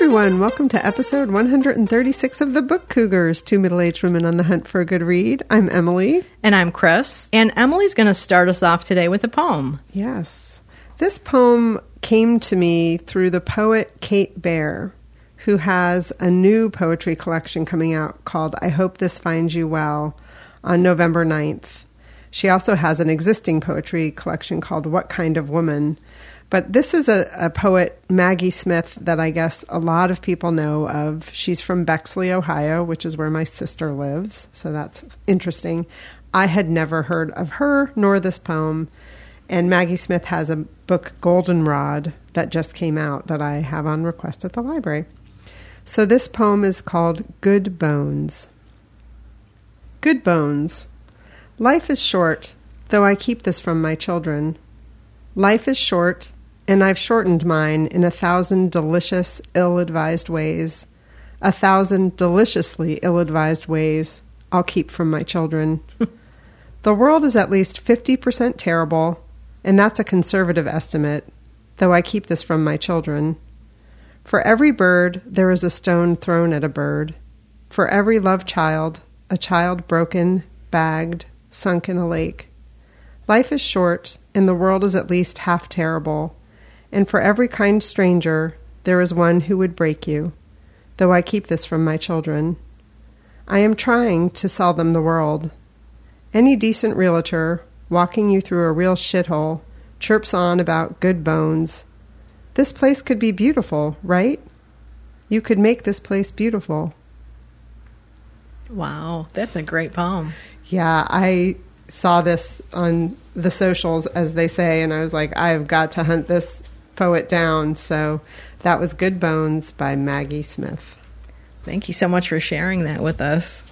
everyone, welcome to episode 136 of The Book Cougars, two middle-aged women on the hunt for a good read. I'm Emily. And I'm Chris. And Emily's going to start us off today with a poem. Yes. This poem came to me through the poet Kate Baer, who has a new poetry collection coming out called I Hope This Finds You Well on November 9th. She also has an existing poetry collection called What Kind of Woman? But this is a poet, Maggie Smith, that I guess a lot of people know of. She's from Bexley, Ohio, which is where my sister lives. So that's interesting. I had never heard of her nor this poem. And Maggie Smith has a book, Goldenrod, that just came out that I have on request at the library. So this poem is called Good Bones. Good bones. Life is short, though I keep this from my children. Life is short, and I've shortened mine in 1,000 delicious, ill-advised ways. 1,000 deliciously ill-advised ways I'll keep from my children. The world is at least 50% terrible, and that's a conservative estimate, though I keep this from my children. For every bird, there is a stone thrown at a bird. For every love child, a child broken, bagged, sunk in a lake. Life is short, and the world is at least half terrible, and for every kind stranger there is one who would break you, though I keep this from my children. I am trying to sell them the world. Any decent realtor, walking you through a real shithole, chirps on about good bones. This place could be beautiful, right? You could make this place beautiful. Wow, that's a great poem. Yeah, I saw this on the socials, as they say, and I was like, I've got to hunt this poet down. So that was Good Bones by Maggie Smith. Thank you so much for sharing that with us.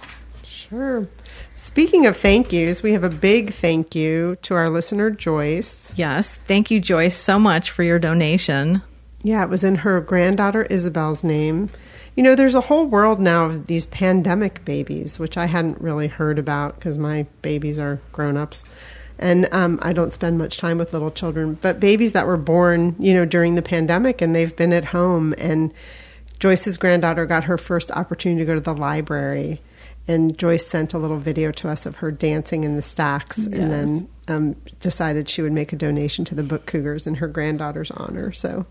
Sure. Speaking of thank yous, we have a big thank you to our listener, Joyce. Yes. Thank you, Joyce, so much for your donation. Yeah, it was in her granddaughter Isabel's name. You know, there's a whole world now of these pandemic babies, which I hadn't really heard about because my babies are grown-ups. And I don't spend much time with little children. But babies that were born, you know, during the pandemic, and they've been at home. And Joyce's granddaughter got her first opportunity to go to the library. And Joyce sent a little video to us of her dancing in the stacks. Yes. And then decided she would make a donation to the Book Cougars in her granddaughter's honor. So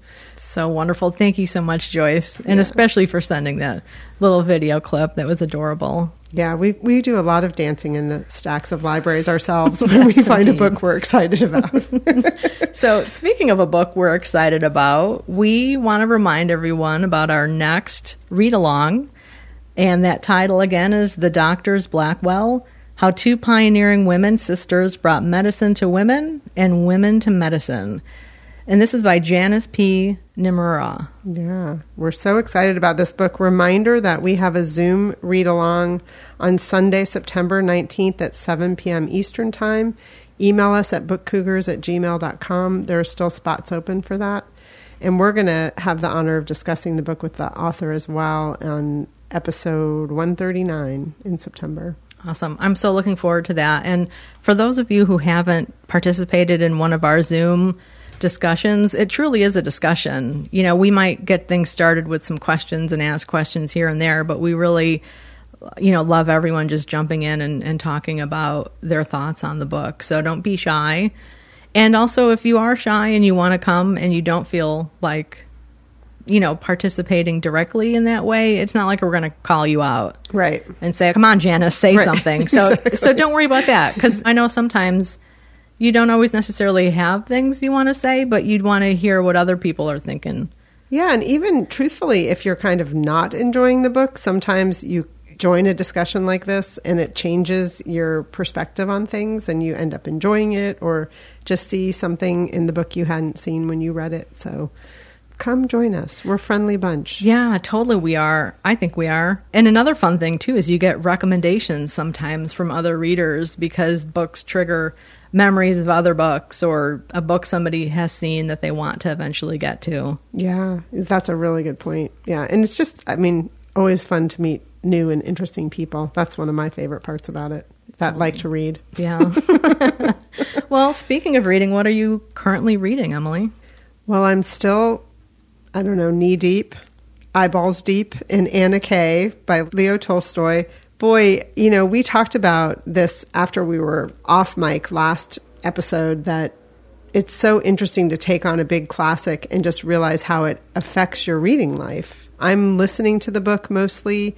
wonderful. Thank you so much, Joyce. And especially for sending that little video clip. That was adorable. Yeah, we do a lot of dancing in the stacks of libraries ourselves when we find a book we're excited about. So speaking of a book we're excited about, we want to remind everyone about our next read-along. And that title, again, is The Doctors Blackwell, How Two Pioneering Women Sisters Brought Medicine to Women and Women to Medicine. And this is by Janice P. Nimura. Yeah, we're so excited about this book. Reminder that we have a Zoom read-along on Sunday, September 19th at 7 p.m. Eastern Time. Email us at bookcougars@gmail.com. There are still spots open for that. And we're going to have the honor of discussing the book with the author as well on episode 139 in September. Awesome. I'm so looking forward to that. And for those of you who haven't participated in one of our Zoom discussions, it truly is a discussion. You know, we might get things started with some questions and ask questions here and there, but we really, you know, love everyone just jumping in and talking about their thoughts on the book. So don't be shy. And also, if you are shy and you want to come and you don't feel like, you know, participating directly in that way, it's not like we're going to call you out. Right. And say, come on, Janice, say something. So exactly. So don't worry about that, because I know sometimes you don't always necessarily have things you want to say, but you'd want to hear what other people are thinking. Yeah, and even truthfully, if you're kind of not enjoying the book, sometimes you join a discussion like this and it changes your perspective on things and you end up enjoying it or just see something in the book you hadn't seen when you read it. So come join us. We're a friendly bunch. Yeah, totally we are. I think we are. And another fun thing, too, is you get recommendations sometimes from other readers because books trigger memories of other books or a book somebody has seen that they want to eventually get to. Yeah, that's a really good point. Yeah, and it's just, I mean, always fun to meet new and interesting people. That's one of my favorite parts about it, that like to read. Yeah. Well, speaking of reading, what are you currently reading, Emily? Well, I'm still knee deep Eyeballs Deep in Anna Kay by Leo Tolstoy. Boy, you know, we talked about this after we were off mic last episode, that it's so interesting to take on a big classic and just realize how it affects your reading life. I'm listening to the book mostly.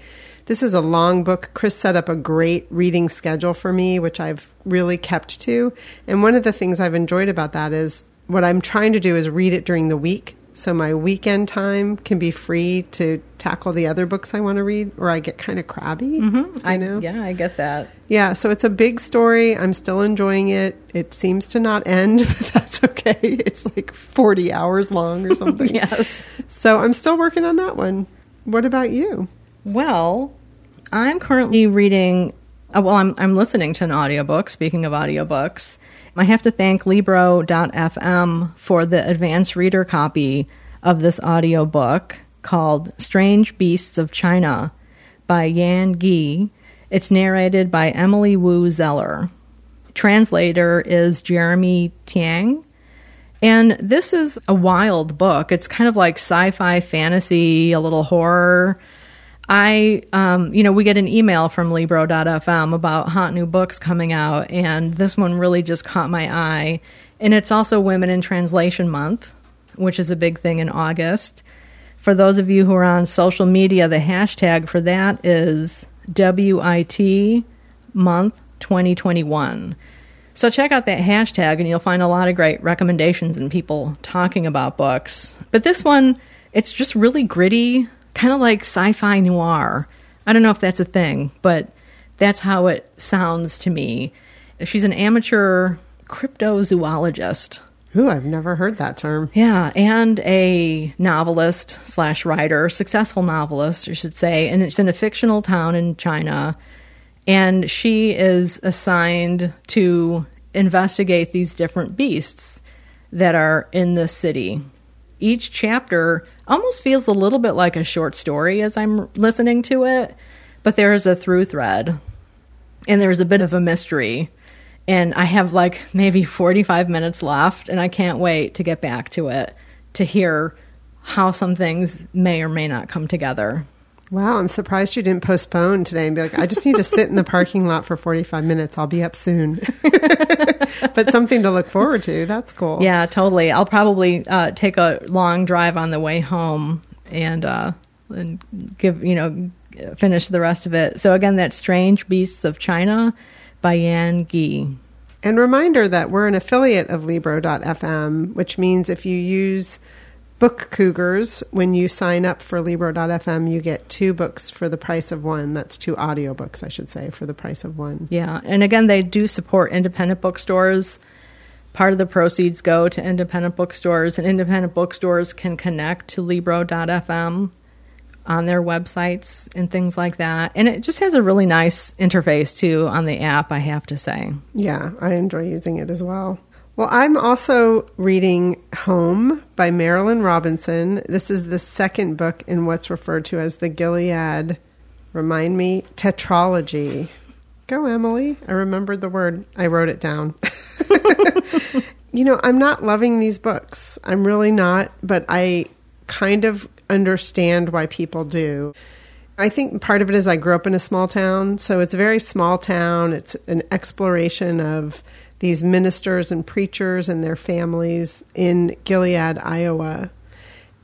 This is a long book. Chris set up a great reading schedule for me, which I've really kept to. And one of the things I've enjoyed about that is what I'm trying to do is read it during the week, so my weekend time can be free to tackle the other books I want to read, or I get kind of crabby. Mm-hmm. I know. Yeah, I get that. Yeah, so it's a big story. I'm still enjoying it. It seems to not end, but that's okay. It's like 40 hours long or something. Yes. So I'm still working on that one. What about you? Well, I'm currently reading, I'm listening to an audiobook, speaking of audiobooks. I have to thank Libro.fm for the advanced reader copy of this audiobook called Strange Beasts of China by Yan Ge. It's narrated by Emily Wu Zeller. Translator is Jeremy Tiang. And this is a wild book. It's kind of like sci-fi fantasy, a little horror. We get an email from Libro.fm about hot new books coming out, and this one really just caught my eye. And it's also Women in Translation Month, which is a big thing in August. For those of you who are on social media, the hashtag for that is WIT Month 2021. So check out that hashtag, and you'll find a lot of great recommendations and people talking about books. But this one, it's just really gritty, kind of like sci-fi noir. I don't know if that's a thing, but that's how it sounds to me. She's an amateur cryptozoologist. Ooh, I've never heard that term. Yeah, and a novelist / writer, successful novelist, I should say, and it's in a fictional town in China, and she is assigned to investigate these different beasts that are in this city. Each chapter almost feels a little bit like a short story as I'm listening to it, but there is a through thread, and there's a bit of a mystery, and I have like maybe 45 minutes left, and I can't wait to get back to it to hear how some things may or may not come together. Wow, I'm surprised you didn't postpone today and be like, I just need to sit in the parking lot for 45 minutes. I'll be up soon. But something to look forward to. That's cool. Yeah, totally. I'll probably take a long drive on the way home and finish the rest of it. So again, that's Strange Beasts of China by Yan Ge. And reminder that we're an affiliate of Libro.fm, which means if you use Book Cougars, when you sign up for Libro.fm, you get 2 books for the price of one. That's 2 audiobooks, I should say, for the price of one. Yeah. And again, they do support independent bookstores. Part of the proceeds go to independent bookstores, and independent bookstores can connect to Libro.fm on their websites and things like that. And it just has a really nice interface, too, on the app, I have to say. Yeah, I enjoy using it as well. Well, I'm also reading Home by Marilynne Robinson. This is the second book in what's referred to as the Gilead, remind me, tetralogy. Go, Emily. I remembered the word. I wrote it down. I'm not loving these books. I'm really not, but I kind of understand why people do. I think part of it is I grew up in a small town, so it's a very small town. It's an exploration of these ministers and preachers and their families in Gilead, Iowa.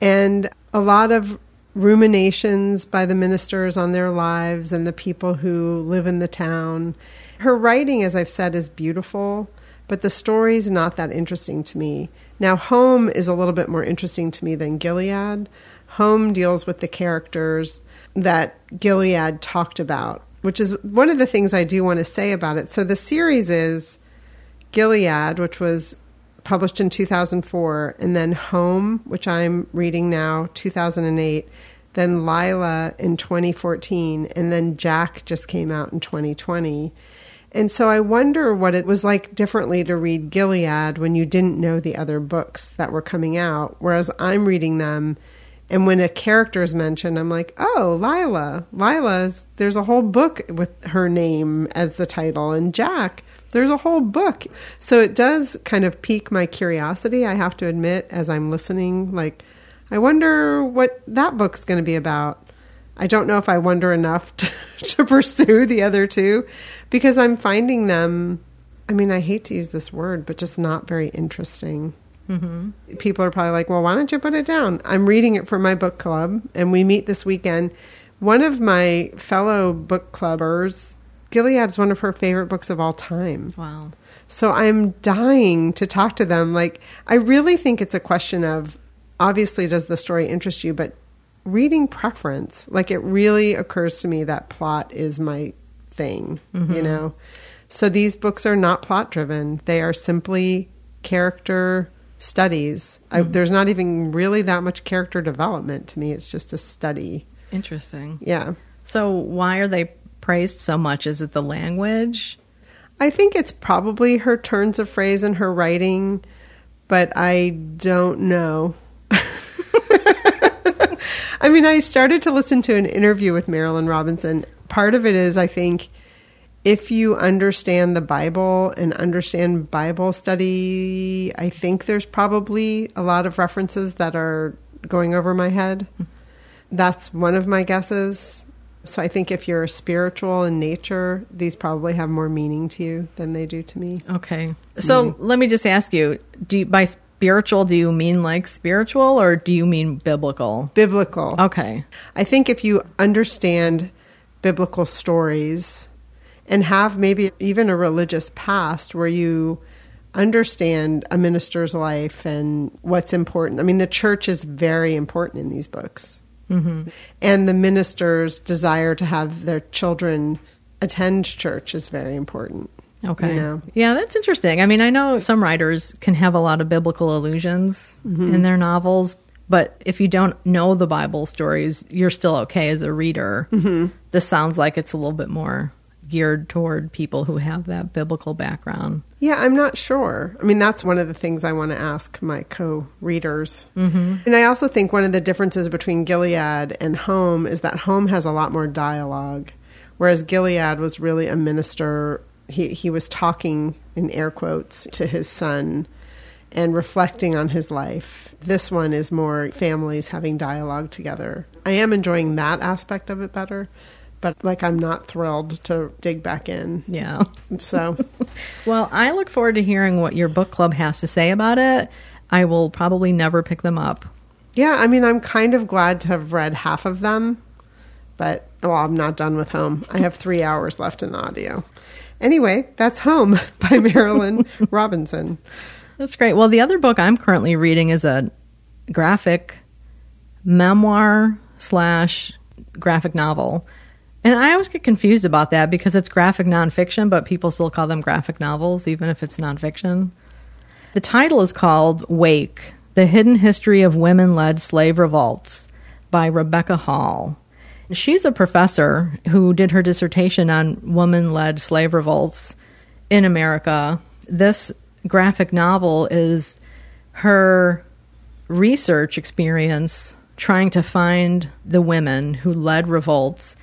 And a lot of ruminations by the ministers on their lives and the people who live in the town. Her writing, as I've said, is beautiful, but the story's not that interesting to me. Now, Home is a little bit more interesting to me than Gilead. Home deals with the characters that Gilead talked about, which is one of the things I do want to say about it. So the series is Gilead, which was published in 2004, and then Home, which I'm reading now, 2008, then Lila in 2014, and then Jack just came out in 2020. And so I wonder what it was like differently to read Gilead when you didn't know the other books that were coming out, whereas I'm reading them, and when a character is mentioned, I'm like, oh, Lila. Lila's, there's a whole book with her name as the title, and Jack, there's a whole book. So it does kind of pique my curiosity, I have to admit, as I'm listening. Like, I wonder what that book's going to be about. I don't know if I wonder enough to pursue the other two, because I'm finding them, I mean, I hate to use this word, but just not very interesting. Mm-hmm. People are probably like, well, why don't you put it down? I'm reading it for my book club, and we meet this weekend. One of my fellow book clubbers, Gilead is one of her favorite books of all time. Wow. So I'm dying to talk to them. Like, I really think it's a question of, obviously, does the story interest you? But reading preference, like, it really occurs to me that plot is my thing, mm-hmm. you know? So these books are not plot driven. They are simply character studies. Mm-hmm. There's not even really that much character development to me. It's just a study. Interesting. Yeah. So why are they praised so much? Is it the language? I think it's probably her turns of phrase and her writing, but I don't know. I mean, I started to listen to an interview with Marilynne Robinson. Part of it is, I think, if you understand the Bible and understand Bible study, I think there's probably a lot of references that are going over my head. That's one of my guesses. So I think if you're spiritual in nature, these probably have more meaning to you than they do to me. Okay. So let me just ask you, by spiritual, do you mean like spiritual, or do you mean biblical? Biblical. Okay. I think if you understand biblical stories and have maybe even a religious past where you understand a minister's life and what's important. I mean, the church is very important in these books. Mm-hmm. And the minister's desire to have their children attend church is very important. Okay. You know? Yeah, that's interesting. I mean, I know some writers can have a lot of biblical allusions mm-hmm. in their novels, but if you don't know the Bible stories, you're still okay as a reader. Mm-hmm. This sounds like it's a little bit more geared toward people who have that biblical background. Yeah, I'm not sure. I mean, that's one of the things I want to ask my co-readers. Mm-hmm. And I also think one of the differences between Gilead and Home is that Home has a lot more dialogue, whereas Gilead was really a minister. He was talking, in air quotes, to his son and reflecting on his life. This one is more families having dialogue together. I am enjoying that aspect of it better, but like, I'm not thrilled to dig back in. Yeah. So, well, I look forward to hearing what your book club has to say about it. I will probably never pick them up. Yeah. I mean, I'm kind of glad to have read half of them, but I'm not done with Home. I have 3 hours left in the audio. Anyway, that's Home by Marilynne Robinson. That's great. Well, the other book I'm currently reading is a graphic memoir / graphic novel. And I always get confused about that because it's graphic nonfiction, but people still call them graphic novels, even if it's nonfiction. The title is called Wake, The Hidden History of Women-Led Slave Revolts by Rebecca Hall. She's a professor who did her dissertation on women-led slave revolts in America. This graphic novel is her research experience trying to find the women who led revolts.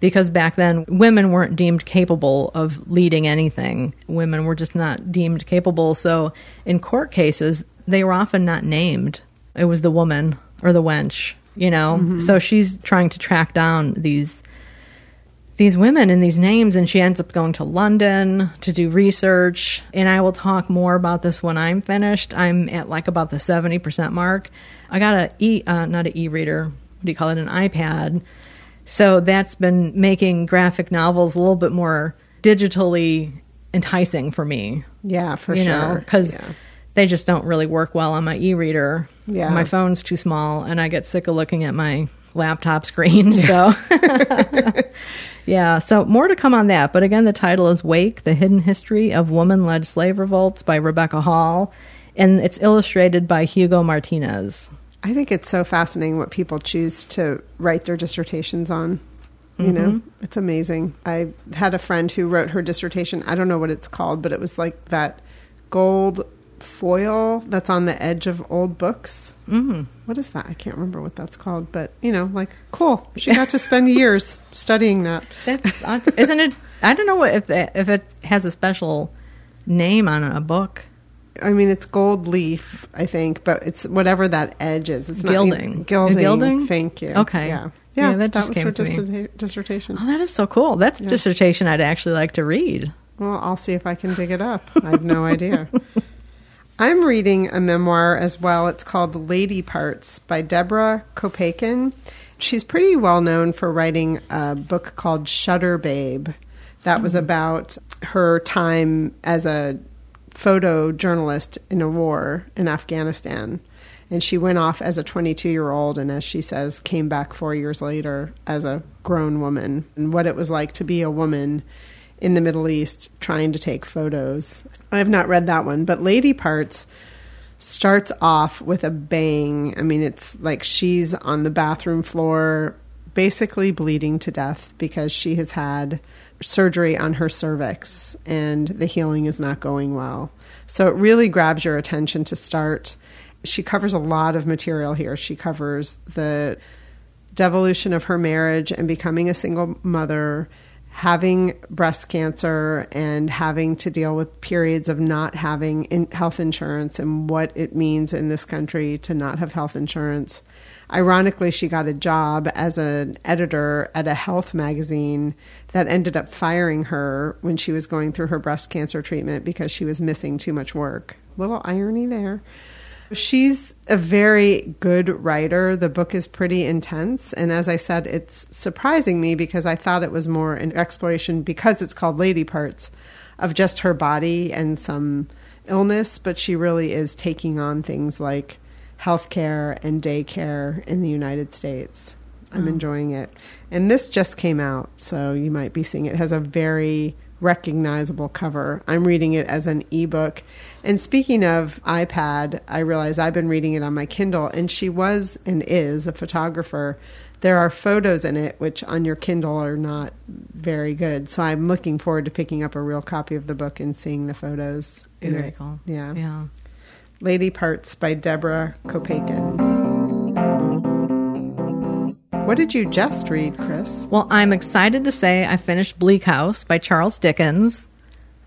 Because back then, women weren't deemed capable of leading anything. Women were just not deemed capable. So in court cases, they were often not named. It was the woman or the wench, you know? Mm-hmm. So she's trying to track down these women and these names, and she ends up going to London to do research. And I will talk more about this when I'm finished. I'm at like about the 70% mark. I got an iPad. So that's been making graphic novels a little bit more digitally enticing for me. Yeah, for sure. You know, because they just don't really work well on my e-reader. Yeah. My phone's too small, and I get sick of looking at my laptop screen. So, yeah, so more to come on that. But again, the title is Wake, The Hidden History of Woman-Led Slave Revolts by Rebecca Hall, and it's illustrated by Hugo Martinez. I think it's so fascinating what people choose to write their dissertations on. You mm-hmm. know, it's amazing. I had a friend who wrote her dissertation. I don't know what it's called, but it was like that gold foil that's on the edge of old books. Mm-hmm. What is that? I can't remember what that's called, but, you know, like, cool. She got to spend years studying that. That's awesome. Isn't it? I don't know if it has a special name on a book. I mean, it's gold leaf, I think, but it's whatever that edge is. It's gilding. Not gilding. Gilding. Thank you. Okay. Yeah. Yeah, that just came to me. That was her dissertation. Oh, that is so cool. That's a dissertation I'd actually like to read. Well, I'll see if I can dig it up. I have no idea. I'm reading a memoir as well. It's called Lady Parts by Deborah Copaken. She's pretty well known for writing a book called Shutter Babe. That was about her time as a photojournalist in a war in Afghanistan. And she went off as a 22-year-old and, as she says, came back 4 years later as a grown woman. And what it was like to be a woman in the Middle East trying to take photos. I have not read that one, but Lady Parts starts off with a bang. I mean, it's like she's on the bathroom floor basically bleeding to death because she has had surgery on her cervix and the healing is not going well. So it really grabs your attention to start. She covers a lot of material here. She covers the devolution of her marriage and becoming a single mother, having breast cancer, and having to deal with periods of not having health insurance and what it means in this country to not have health insurance. Ironically, she got a job as an editor at a health magazine that ended up firing her when she was going through her breast cancer treatment because she was missing too much work. Little irony there. She's a very good writer. The book is pretty intense. And as I said, it's surprising me because I thought it was more an exploration, because it's called Lady Parts, of just her body and some illness. But she really is taking on things like healthcare and daycare in the United States. I'm enjoying it. And this just came out, so you might be seeing it. It has a very recognizable cover. I'm reading it as an ebook. And speaking of iPad, I realize I've been reading it on my Kindle, and she was and is a photographer. There are photos in it, which on your Kindle are not very good. So I'm looking forward to picking up a real copy of the book and seeing the photos. Beautiful. Yeah. Yeah. Lady Parts by Deborah Copaken. What did you just read, Chris? Well, I'm excited to say I finished Bleak House by Charles Dickens.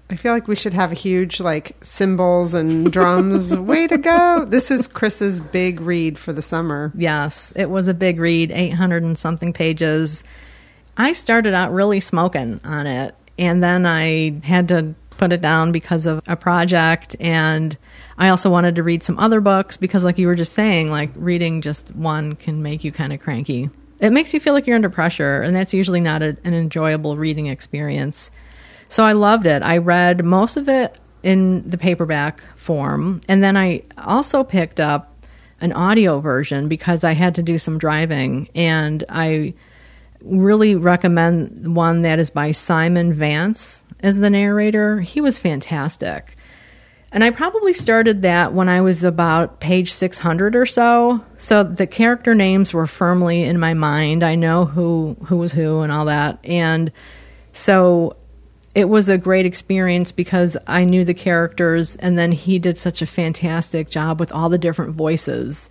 I feel like we should have a huge, like, cymbals and drums. Way to go. This is Chris's big read for the summer. Yes, it was a big read, 800 and something pages. I started out really smoking on it, and then I had to put it down because of a project, and I also wanted to read some other books because, like you were just saying, like, reading just one can make you kind of cranky. It makes you feel like you're under pressure, and that's usually not an enjoyable reading experience. So I loved it. I read most of it in the paperback form, and then I also picked up an audio version because I had to do some driving, and I really recommend one that is by Simon Vance as the narrator. He was fantastic. And I probably started that when I was about page 600 or so. So the character names were firmly in my mind. I know who was who and all that. And so it was a great experience because I knew the characters. And then he did such a fantastic job with all the different voices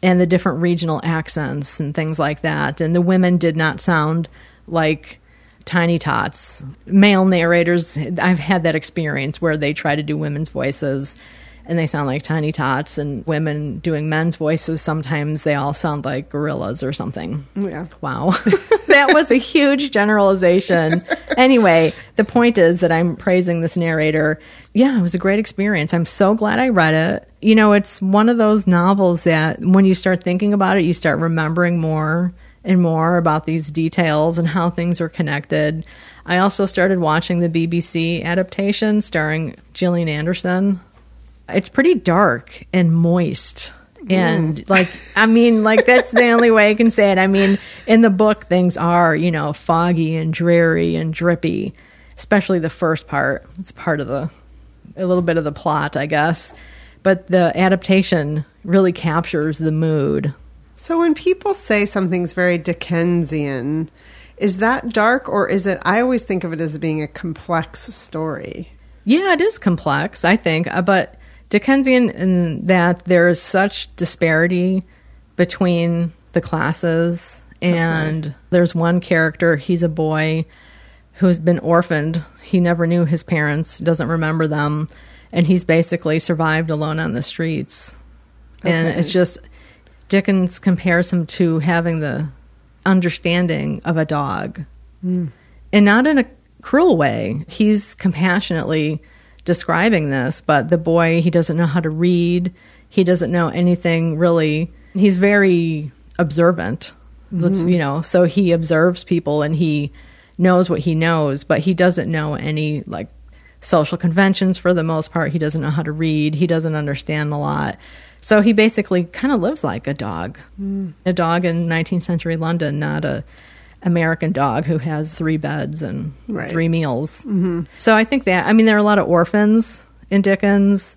and the different regional accents and things like that. And the women did not sound like tiny tots. Male narrators, I've had that experience where they try to do women's voices and they sound like tiny tots, and women doing men's voices, sometimes they all sound like gorillas or something. Yeah. Wow. That was a huge generalization. Anyway, the point is that I'm praising this narrator. Yeah, it was a great experience. I'm so glad I read it. You know, it's one of those novels that when you start thinking about it, you start remembering more and more about these details and how things are connected. I also started watching the BBC adaptation starring Gillian Anderson. It's pretty dark and moist. And like, I mean, like, that's the only way I can say it. I mean, in the book, things are, you know, foggy and dreary and drippy, especially the first part. It's part of a little bit of the plot, I guess. But the adaptation really captures the mood. So when people say something's very Dickensian, is that dark, or is it, I always think of it as being a complex story. Yeah, it is complex, I think. But Dickensian in that there is such disparity between the classes. And there's one character, he's a boy who's been orphaned. He never knew his parents, doesn't remember them. and he's basically survived alone on the streets. Okay. And it's just, Dickens compares him to having the understanding of a dog. Mm. And not in a cruel way. He's compassionately describing this, but the boy, he doesn't know how to read. He doesn't know anything really. He's very observant, mm-hmm. you know, so he observes people and he knows what he knows, but he doesn't know any like social conventions for the most part. He doesn't know how to read. He doesn't understand a lot. So he basically kind of lives like a dog, a dog in 19th century London, not a American dog who has 3 beds and right. 3 meals. Mm-hmm. So I think that, I mean, there are a lot of orphans in Dickens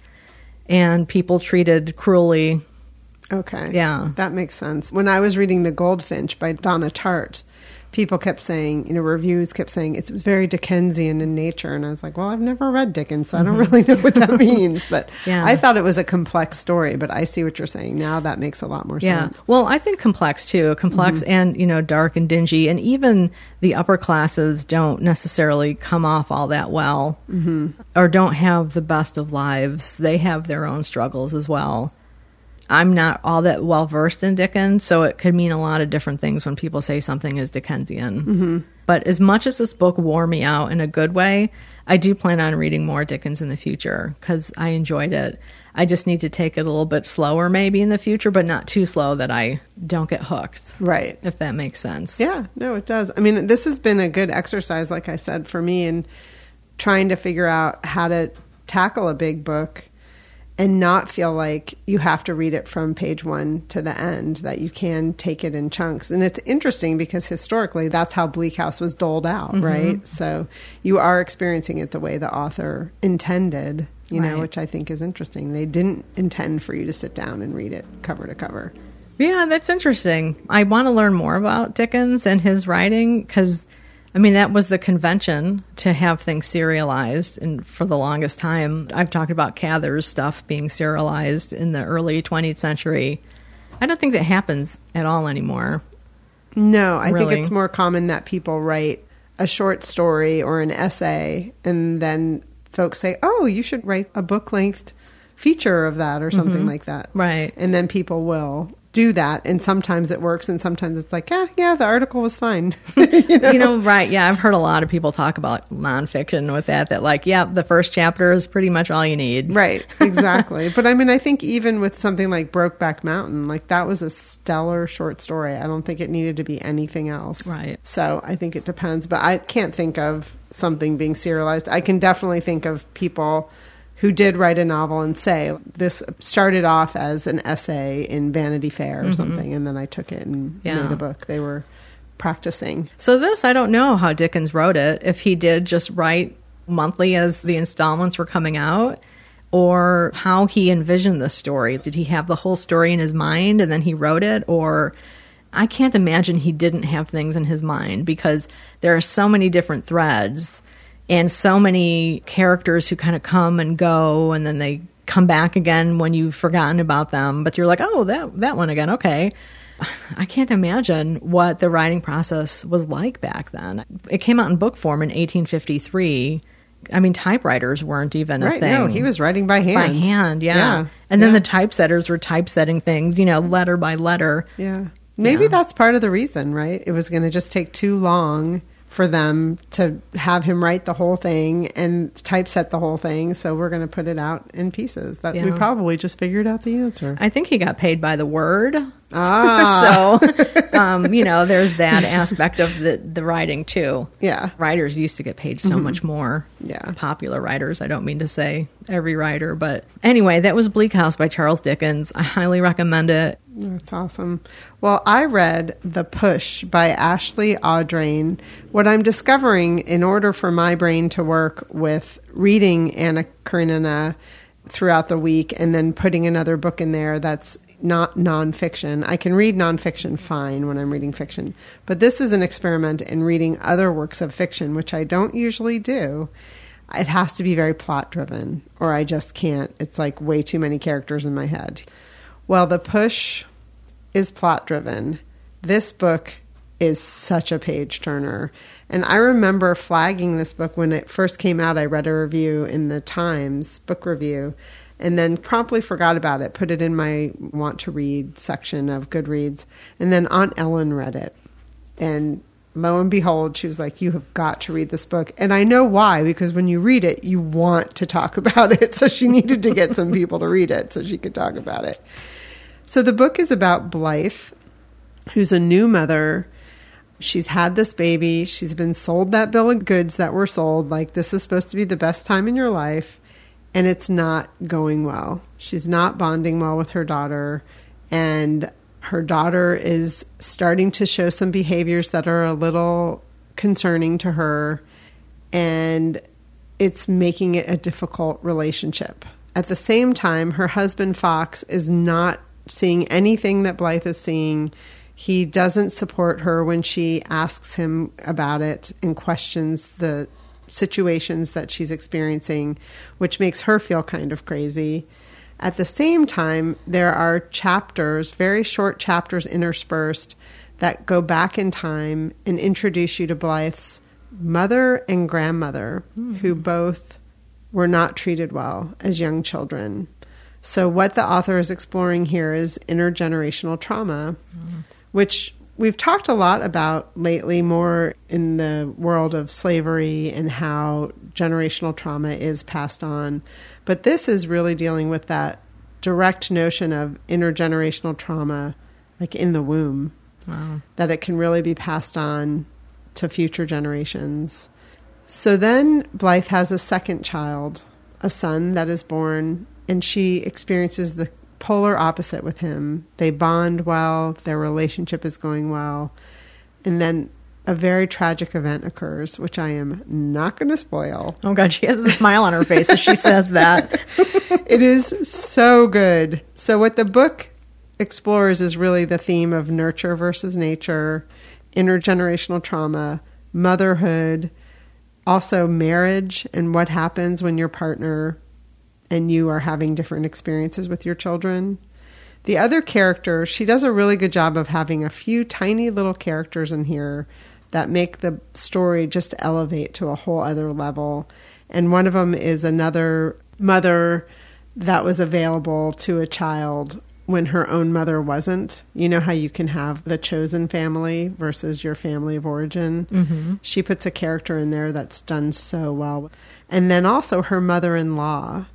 and people treated cruelly. Okay. Yeah. That makes sense. When I was reading The Goldfinch by Donna Tartt, people kept saying, you know, reviews kept saying it's very Dickensian in nature. And I was like, well, I've never read Dickens, so mm-hmm. I don't really know what that means. But yeah. I thought it was a complex story, but I see what you're saying now. That makes a lot more sense. Yeah. Well, I think complex too, complex mm-hmm. and, you know, dark and dingy. And even the upper classes don't necessarily come off all that well mm-hmm. or don't have the best of lives. They have their own struggles as well. I'm not all that well-versed in Dickens, so it could mean a lot of different things when people say something is Dickensian. Mm-hmm. But as much as this book wore me out in a good way, I do plan on reading more Dickens in the future because I enjoyed it. I just need to take it a little bit slower maybe in the future, but not too slow that I don't get hooked. Right. If that makes sense. Yeah, no, it does. I mean, this has been a good exercise, like I said, for me in trying to figure out how to tackle a big book and not feel like you have to read it from page 1 to the end, that you can take it in chunks. And it's interesting because historically, that's how Bleak House was doled out, mm-hmm. right? So you are experiencing it the way the author intended, you right. know, which I think is interesting. They didn't intend for you to sit down and read it cover to cover. Yeah, that's interesting. I want to learn more about Dickens and his writing because, I mean, that was the convention to have things serialized. And for the longest time, I've talked about Cather's stuff being serialized in the early 20th century. I don't think that happens at all anymore. No, I really think it's more common that people write a short story or an essay, and then folks say, oh, you should write a book-length feature of that or something mm-hmm. like that. Right. And then people will do that, and sometimes it works, and sometimes it's like, yeah, the article was fine. you know, right, yeah, I've heard a lot of people talk about nonfiction with that like, yeah, the first chapter is pretty much all you need. Right, exactly. But I mean, I think even with something like Brokeback Mountain, like that was a stellar short story. I don't think it needed to be anything else. Right. So I think it depends, but I can't think of something being serialized. I can definitely think of people who did write a novel and say, this started off as an essay in Vanity Fair or mm-hmm. something, and then I took it and yeah. made a book. They were practicing. So this, I don't know how Dickens wrote it, if he did just write monthly as the installments were coming out, or how he envisioned the story. Did he have the whole story in his mind and then he wrote it? Or I can't imagine he didn't have things in his mind because there are so many different threads and so many characters who kind of come and go, and then they come back again when you've forgotten about them. But you're like, oh, that one again, okay. I can't imagine what the writing process was like back then. It came out in book form in 1853. I mean, typewriters weren't even a thing. No, he was writing by hand. By hand, yeah. And then the typesetters were typesetting things, you know, letter by letter. Yeah. Maybe that's part of the reason, right? It was going to just take too long for them to have him write the whole thing and typeset the whole thing, so we're going to put it out in pieces. That we probably just figured out the answer. I think he got paid by the word. Ah. So, you know, there's that aspect of the writing, too. Yeah. Writers used to get paid so mm-hmm. much more. Yeah. Popular writers. I don't mean to say every writer. But anyway, that was Bleak House by Charles Dickens. I highly recommend it. That's awesome. Well, I read The Push by Ashley Audrain. What I'm discovering, in order for my brain to work with reading Anna Karenina throughout the week and then putting another book in there that's not nonfiction. I can read nonfiction fine when I'm reading fiction, but this is an experiment in reading other works of fiction, which I don't usually do. It has to be very plot driven, or I just can't. It's like way too many characters in my head. Well, The Push is plot driven. This book is such a page turner. And I remember flagging this book when it first came out. I read a review in the Times book review and then promptly forgot about it, put it in my want to read section of Goodreads. And then Aunt Ellen read it. And lo and behold, she was like, you have got to read this book. And I know why, because when you read it, you want to talk about it. So she needed to get some people to read it so she could talk about it. So the book is about Blythe, who's a new mother. She's had this baby. She's been sold that bill of goods that were sold, like this is supposed to be the best time in your life. And it's not going well. She's not bonding well with her daughter. And her daughter is starting to show some behaviors that are a little concerning to her. And it's making it a difficult relationship. At the same time, her husband, Fox, is not seeing anything that Blythe is seeing. He doesn't support her when she asks him about it and questions the situations that she's experiencing, which makes her feel kind of crazy. At the same time, there are chapters, very short chapters interspersed that go back in time and introduce you to Blythe's mother and grandmother, who both were not treated well as young children. So what the author is exploring here is intergenerational trauma, which we've talked a lot about lately, more in the world of slavery and how generational trauma is passed on. But this is really dealing with that direct notion of intergenerational trauma, like in the womb, that it can really be passed on to future generations. So then Blythe has a second child, a son that is born, and she experiences the polar opposite with him. They bond well, their relationship is going well, and then a very tragic event occurs, which I am not going to spoil. Oh God, she has a smile on her face as she says that. It is so good. So what the book explores is really the theme of nurture versus nature, intergenerational trauma, motherhood, also marriage, and what happens when your partner and you are having different experiences with your children. The other character, she does a really good job of having a few tiny little characters in here that make the story just elevate to a whole other level. And one of them is another mother that was available to a child when her own mother wasn't. You know how you can have the chosen family versus your family of origin? Mm-hmm. She puts a character in there that's done so well. And then also her mother-in-law,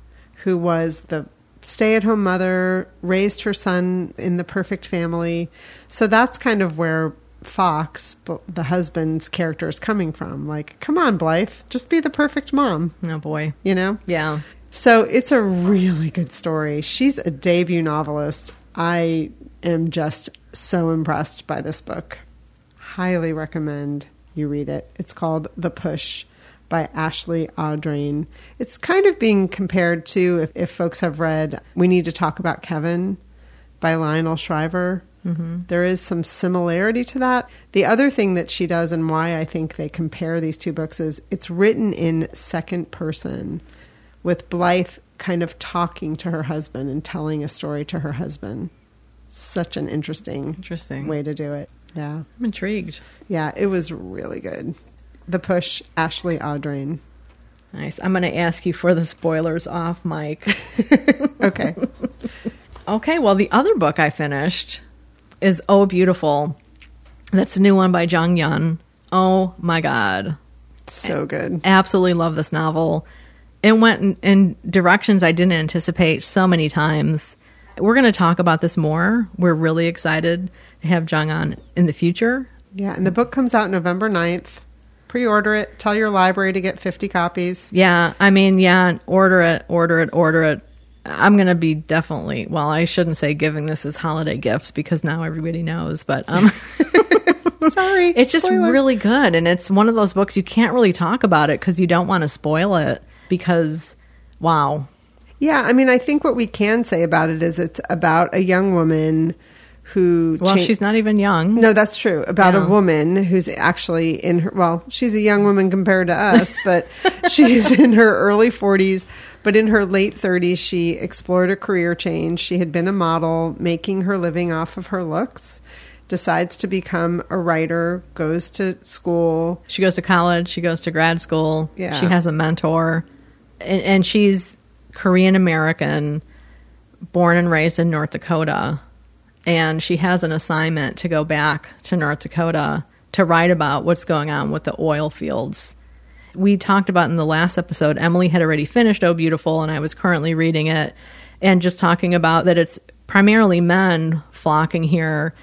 who was the stay-at-home mother, raised her son in the perfect family. So that's kind of where Fox, the husband's character, is coming from. Like, come on, Blythe, just be the perfect mom. Oh, boy. You know? Yeah. So it's a really good story. She's a debut novelist. I am just so impressed by this book. Highly recommend you read it. It's called The Push, by Ashley Audrain. It's kind of being compared to, if folks have read We Need to Talk About Kevin by Lionel Shriver. Mm-hmm. There is some similarity to that. The other thing that she does, and why I think they compare these two books, is it's written in second person, with Blythe kind of talking to her husband and telling a story to her husband. Such an interesting way to do it. Yeah. I'm intrigued. Yeah, it was really good. The Push, Ashley Audrain. Nice. I'm going to ask you for the spoilers off mic. Okay. Okay, well, the other book I finished is Oh Beautiful. That's a new one by Zhang Yun. Oh, my God. So good. I absolutely love this novel. It went in directions I didn't anticipate so many times. We're going to talk about this more. We're really excited to have Zhang Yun in the future. Yeah, and the book comes out November 9th. Pre-order it. Tell your library to get 50 copies. Yeah. I mean, yeah. Order it. I'm going to be definitely, well, I shouldn't say giving this as holiday gifts because now everybody knows, but sorry. It's just really good. And it's one of those books you can't really talk about it because you don't want to spoil it because, wow. Yeah. I mean, I think what we can say about it is it's about a young woman who... Well, she's not even young. No, that's true. About a woman who's actually in her... Well, she's a young woman compared to us, but she's in her early 40s. But in her late 30s, she explored a career change. She had been a model, making her living off of her looks, decides to become a writer, goes to school. She goes to college. She goes to grad school. Yeah. She has a mentor. And she's Korean-American, born and raised in North Dakota. And she has an assignment to go back to North Dakota to write about what's going on with the oil fields. We talked about in the last episode, Emily had already finished Oh Beautiful, and I was currently reading it, and just talking about that it's primarily men flocking here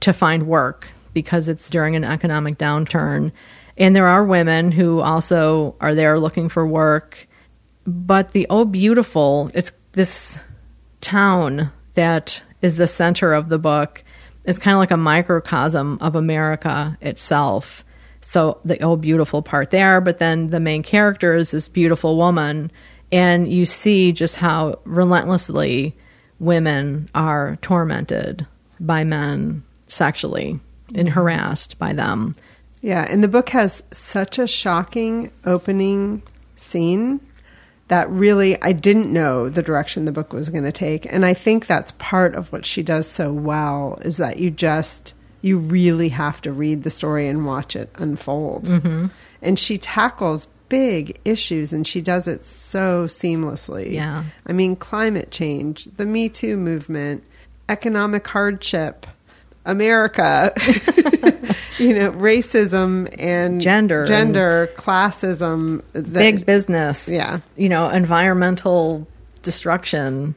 to find work because it's during an economic downturn. And there are women who also are there looking for work. But the Oh Beautiful, it's this town that is the center of the book. It's kind of like a microcosm of America itself. So the Oh Beautiful part there, but then the main character is this beautiful woman, and you see just how relentlessly women are tormented by men sexually and harassed by them. Yeah, and the book has such a shocking opening scene that really I didn't know the direction the book was going to take. And I think that's part of what she does so well, is that you really have to read the story and watch it unfold. Mm-hmm. And she tackles big issues, and she does it so seamlessly. Yeah. I mean, climate change, the Me Too movement, economic hardship, America, racism and gender, and classism, big business, environmental destruction,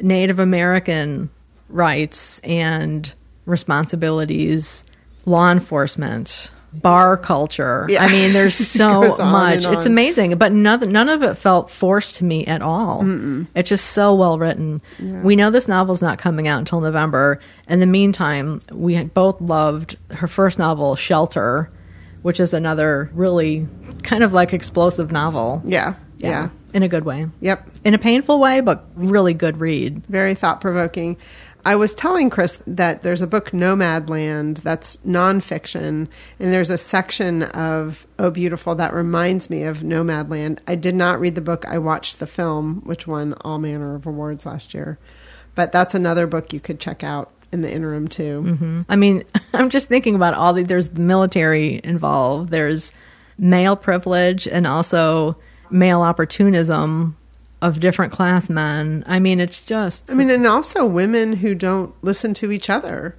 Native American rights and responsibilities, law enforcement, bar culture. Yeah. I mean, there's so much. It's amazing. But none of it felt forced to me at all. Mm-mm. It's just so well written. Yeah. We know this novel's not coming out until November. In the meantime, we both loved her first novel, Shelter, which is another really kind of like explosive novel. Yeah. In a good way. Yep. In a painful way, but really good read. Very thought-provoking. I was telling Chris that there's a book, Nomadland, that's nonfiction, and there's a section of Oh Beautiful that reminds me of Nomadland. I did not read the book. I watched the film, which won all manner of awards last year. But that's another book you could check out in the interim, too. Mm-hmm. I mean, I'm just thinking about there's the military involved. There's male privilege and also male opportunism of different class men. I mean, it's just... I mean, and also women who don't listen to each other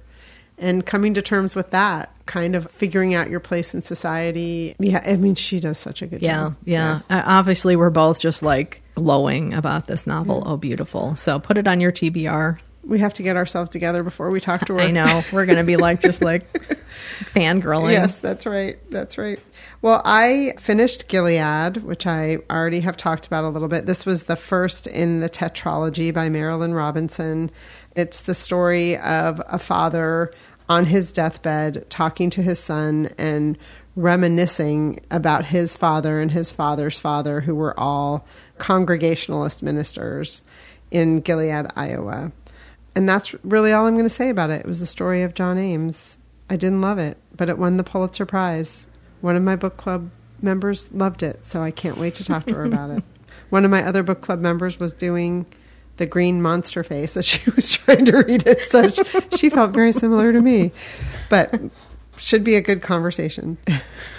and coming to terms with that, kind of figuring out your place in society. Yeah, I mean, she does such a good job. Yeah. Obviously, we're both just like glowing about this novel, Oh Beautiful. So put it on your TBR. We have to get ourselves together before we talk to her. I know. We're going to be just fangirling. Yes, that's right. Well, I finished Gilead, which I already have talked about a little bit. This was the first in the tetralogy by Marilynne Robinson. It's the story of a father on his deathbed talking to his son and reminiscing about his father and his father's father, who were all Congregationalist ministers in Gilead, Iowa. And that's really all I'm going to say about it. It was the story of John Ames. I didn't love it, but it won the Pulitzer Prize. One of my book club members loved it, so I can't wait to talk to her about it. One of my other book club members was doing the green monster face as she was trying to read it, so she felt very similar to me. But should be a good conversation.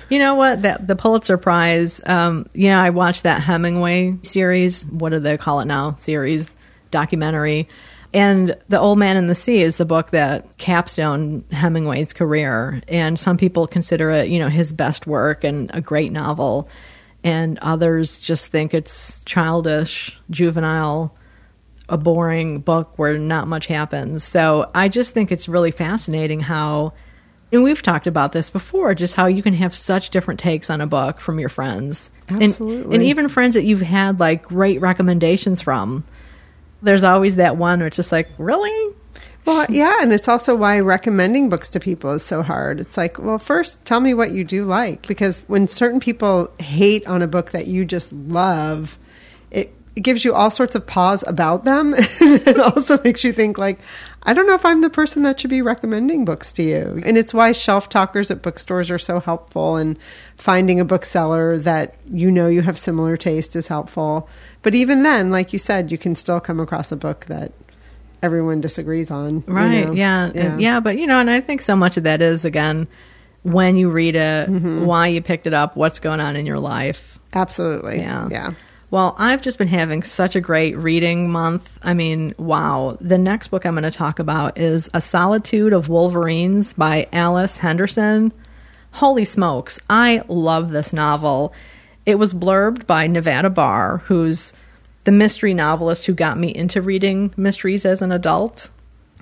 You know what? The Pulitzer Prize, I watched that Hemingway series. What do they call it now? Series, documentary. And The Old Man and the Sea is the book that capstoned Hemingway's career. And some people consider it, his best work and a great novel. And others just think it's childish, juvenile, a boring book where not much happens. So I just think it's really fascinating how, and we've talked about this before, just how you can have such different takes on a book from your friends. Absolutely. And even friends that you've had great recommendations from. There's always that one where it's just really? Well, yeah, and it's also why recommending books to people is so hard. It's first, tell me what you do like. Because when certain people hate on a book that you just love, it gives you all sorts of pause about them. It also makes you think, I don't know if I'm the person that should be recommending books to you. And it's why shelf talkers at bookstores are so helpful, and finding a bookseller that you have similar taste is helpful. But even then, like you said, you can still come across a book that everyone disagrees on. Right. You know? Yeah. But, you know, and I think so much of that is, again, when you read it, mm-hmm. why you picked it up, what's going on in your life. Absolutely. Yeah. Well, I've just been having such a great reading month. I mean, wow. The next book I'm going to talk about is A Solitude of Wolverines by Alice Henderson. Holy smokes. I love this novel. It was blurbed by Nevada Barr, who's the mystery novelist who got me into reading mysteries as an adult.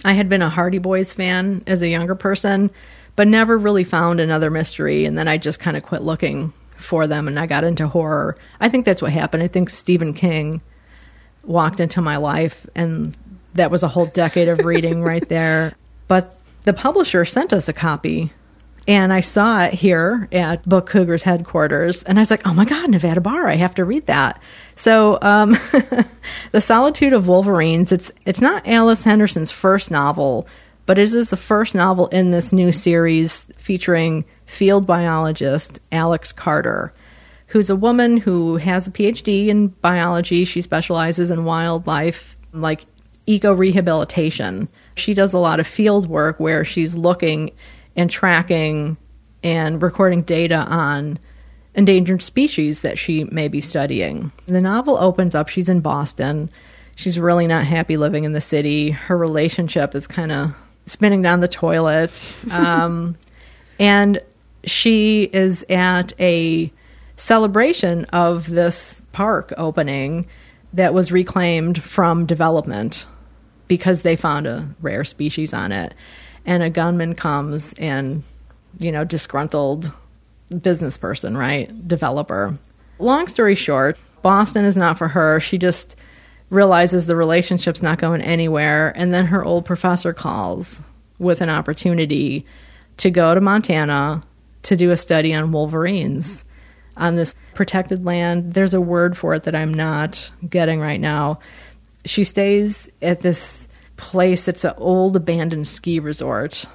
I had been a Hardy Boys fan as a younger person, but never really found another mystery. And then I just kind of quit looking for them, and I got into horror. I think that's what happened. I think Stephen King walked into my life, and that was a whole decade of reading right there. But the publisher sent us a copy, and I saw it here at Book Cougar's headquarters, and I was like, oh my God, Nevada Barr, I have to read that. So The Solitude of Wolverines, it's not Alice Henderson's first novel, but it is the first novel in this new series featuring field biologist Alex Carter, who's a woman who has a PhD in biology. She specializes in wildlife, like eco-rehabilitation. She does a lot of field work where she's looking and tracking and recording data on endangered species that she may be studying. The novel opens up, she's in Boston. She's really not happy living in the city. Her relationship is kind of spinning down the toilet. And she is at a celebration of this park opening that was reclaimed from development because they found a rare species on it. And a gunman comes and, you know, disgruntled business person, right? Developer. Long story short, Boston is not for her. She just realizes the relationship's not going anywhere. And then her old professor calls with an opportunity to go to Montana to do a study on wolverines on this protected land. There's a word for it that I'm not getting right now. She stays at this place that's an old abandoned ski resort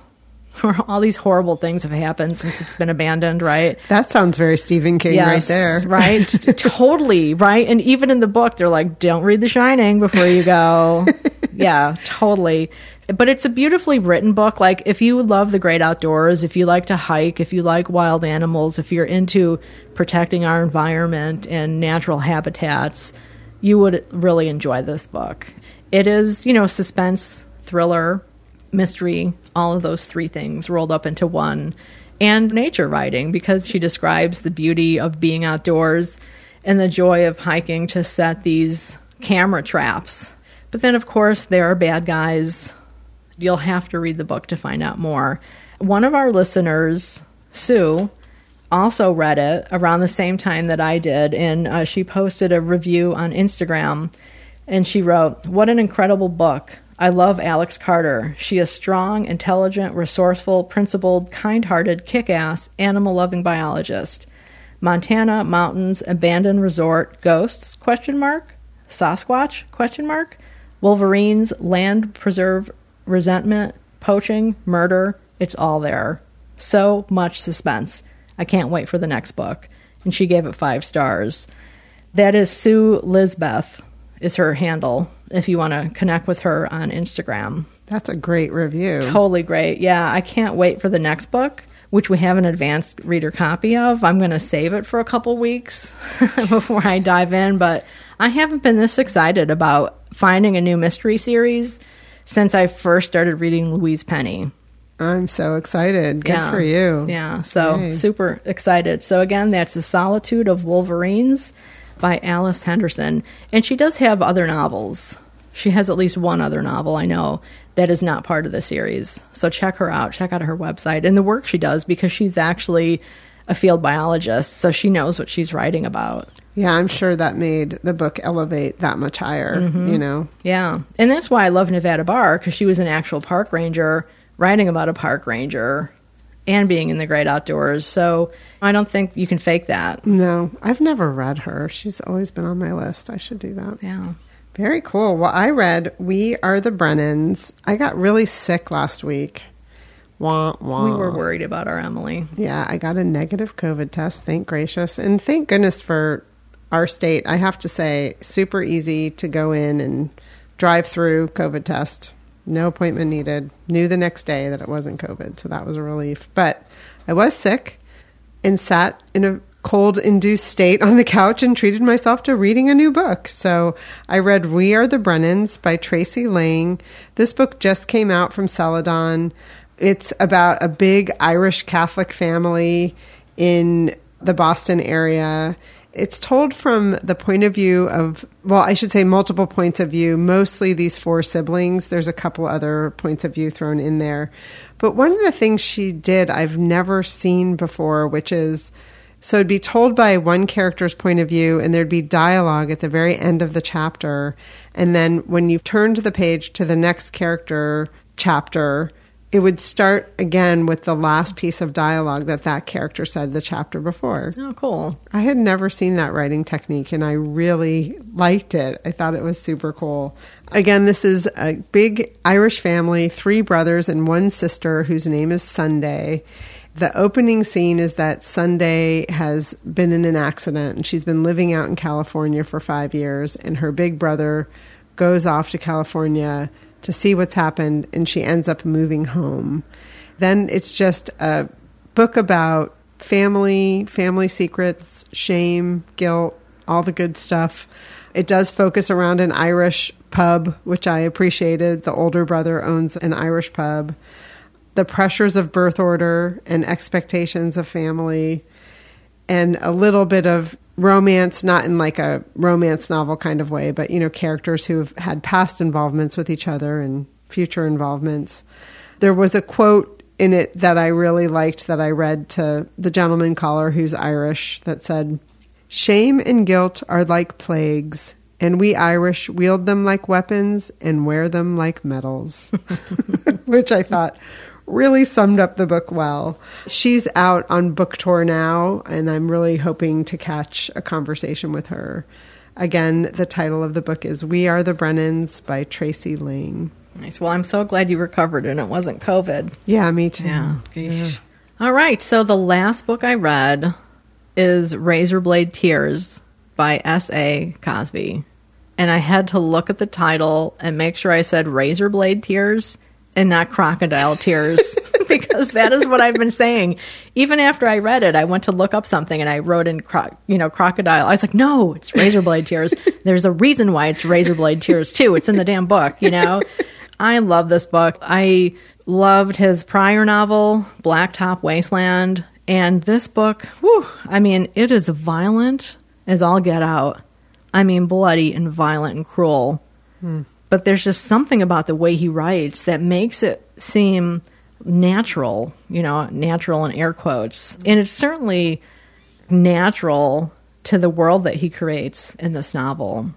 where all these horrible things have happened since it's been abandoned, right? That sounds very Stephen King right there. Right? Totally, right? And even in the book, they're like, don't read The Shining before you go. Yeah, totally. But it's a beautifully written book. Like, if you love the great outdoors, if you like to hike, if you like wild animals, if you're into protecting our environment and natural habitats, you would really enjoy this book. It is, you know, suspense, thriller, mystery, all of those three things rolled up into one. And nature writing, because she describes the beauty of being outdoors and the joy of hiking to set these camera traps. But then, of course, there are bad guys. You'll have to read the book to find out more. One of our listeners, Sue, also read it around the same time that I did, and she posted a review on Instagram, and she wrote, "What an incredible book. I love Alex Carter. She is strong, intelligent, resourceful, principled, kind-hearted, kick-ass, animal-loving biologist. Montana, mountains, abandoned resort, ghosts, Sasquatch, wolverines, land preserve, resentment, poaching, murder, it's all there. So much suspense. I can't wait for the next book." And she gave it 5 stars. That is Sue Lisbeth is her handle if you want to connect with her on Instagram. That's a great review. Totally great. Yeah, I can't wait for the next book, which we have an advanced reader copy of. I'm going to save it for a couple weeks before I dive in, but I haven't been this excited about finding a new mystery series since I first started reading Louise Penny. I'm so excited. Good for you. Yeah, so super excited. So again, that's The Solitude of Wolverines by Alice Henderson. And she does have other novels. She has at least one other novel, I know, that is not part of the series. So check her out. Check out her website and the work she does, because she's actually a field biologist, so she knows what she's writing about. Yeah, I'm sure that made the book elevate that much higher, you know? Yeah, and that's why I love Nevada Barr, because she was an actual park ranger writing about a park ranger and being in the great outdoors. So I don't think you can fake that. No, I've never read her. She's always been on my list. I should do that. Yeah. Very cool. Well, I read We Are the Brennans. I got really sick last week. Wah, wah. We were worried about our Emily. Yeah, I got a negative COVID test, thank gracious. And thank goodness for our state. I have to say, super easy to go in and drive-through COVID test. No appointment needed. Knew the next day that it wasn't COVID, so that was a relief. But I was sick and sat in a cold-induced state on the couch and treated myself to reading a new book. So I read We Are the Brennans by Tracy Lang. This book just came out from Celadon. It's about a big Irish Catholic family in the Boston area. It's told from the point of view of, well, I should say multiple points of view, mostly these four siblings. There's a couple other points of view thrown in there. But one of the things she did I've never seen before, which is, so it'd be told by one character's point of view, and there'd be dialogue at the very end of the chapter. And then when you turned the page to the next character chapter, it would start again with the last piece of dialogue that character said the chapter before. Oh, cool. I had never seen that writing technique, and I really liked it. I thought it was super cool. Again, this is a big Irish family, 3 brothers and 1 sister whose name is Sunday. The opening scene is that Sunday has been in an accident, and she's been living out in California for 5 years, and her big brother goes off to California to see what's happened, and she ends up moving home. Then it's just a book about family, family secrets, shame, guilt, all the good stuff. It does focus around an Irish pub, which I appreciated. The older brother owns an Irish pub. The pressures of birth order and expectations of family, and a little bit of romance, not in like a romance novel kind of way, but, you know, characters who've had past involvements with each other and future involvements. There was a quote in it that I really liked that I read to the gentleman caller who's Irish that said, "Shame and guilt are like plagues, and we Irish wield them like weapons and wear them like medals," which I thought really summed up the book well. She's out on book tour now, and I'm really hoping to catch a conversation with her. Again, the title of the book is We Are the Brennans by Tracy Lang. Nice. Well, I'm so glad you recovered and it wasn't COVID. Yeah, me too. Yeah. All right. So the last book I read is Razorblade Tears by S.A. Cosby. And I had to look at the title and make sure I said Razorblade Tears and not crocodile tears, because that is what I've been saying. Even after I read it, I went to look up something and I wrote in crocodile. I was like, no, it's Razorblade Tears. There's a reason why it's Razorblade Tears too. It's in the damn book, you know. I love this book. I loved his prior novel, Blacktop Wasteland. And this book, whew, I mean, it is violent as all get out. I mean, bloody and violent and cruel. Mm. But there's just something about the way he writes that makes it seem natural, you know, natural in air quotes. And it's certainly natural to the world that he creates in this novel.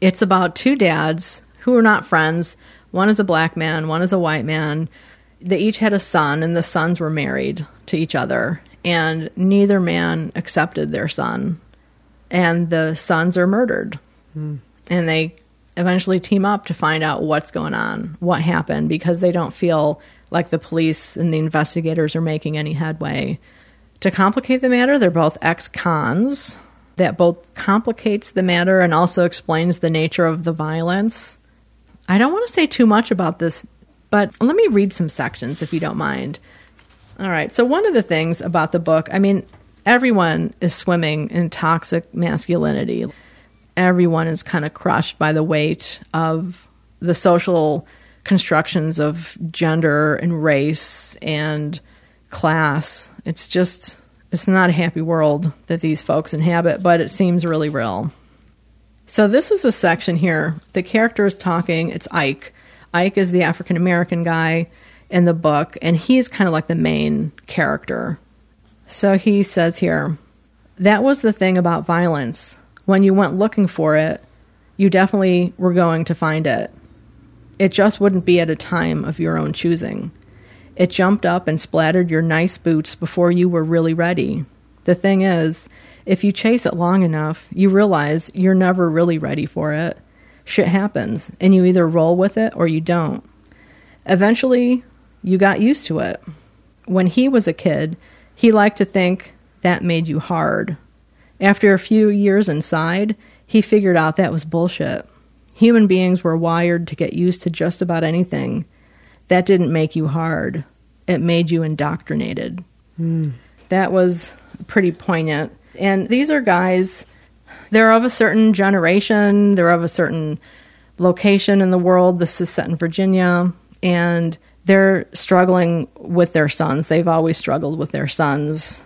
It's about 2 dads who are not friends. One is a black man, one is a white man. They each had a son, and the sons were married to each other. And neither man accepted their son. And the sons are murdered. Mm. And they eventually team up to find out what's going on, what happened, because they don't feel like the police and the investigators are making any headway. To complicate the matter, they're both ex-cons. That both complicates the matter and also explains the nature of the violence. I don't want to say too much about this, but let me read some sections if you don't mind. All right, so one of the things about the book, I mean, everyone is swimming in toxic masculinity. Everyone is kind of crushed by the weight of the social constructions of gender and race and class. It's just, it's not a happy world that these folks inhabit, but it seems really real. So this is a section here. The character is talking. It's Ike. Ike is the African-American guy in the book, and he's kind of like the main character. So he says here, "That was the thing about violence. When you went looking for it, you definitely were going to find it. It just wouldn't be at a time of your own choosing. It jumped up and splattered your nice boots before you were really ready. The thing is, if you chase it long enough, you realize you're never really ready for it. Shit happens, and you either roll with it or you don't. Eventually, you got used to it. When he was a kid, he liked to think that made you hard. After a few years inside, he figured out that was bullshit. Human beings were wired to get used to just about anything. That didn't make you hard. It made you indoctrinated. Mm. That was pretty poignant. And these are guys, they're of a certain generation, they're of a certain location in the world. This is set in Virginia, and they're struggling with their sons. They've always struggled with their sons'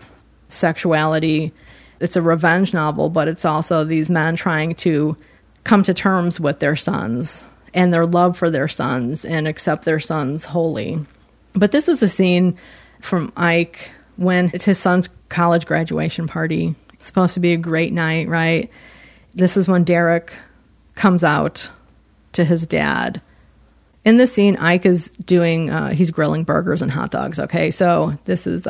sexuality. It's a revenge novel, but it's also these men trying to come to terms with their sons and their love for their sons and accept their sons wholly. But this is a scene from Ike when it's his son's college graduation party. It's supposed to be a great night, right? This is when Derek comes out to his dad. In this scene, Ike is doing, he's grilling burgers and hot dogs, okay? So this is,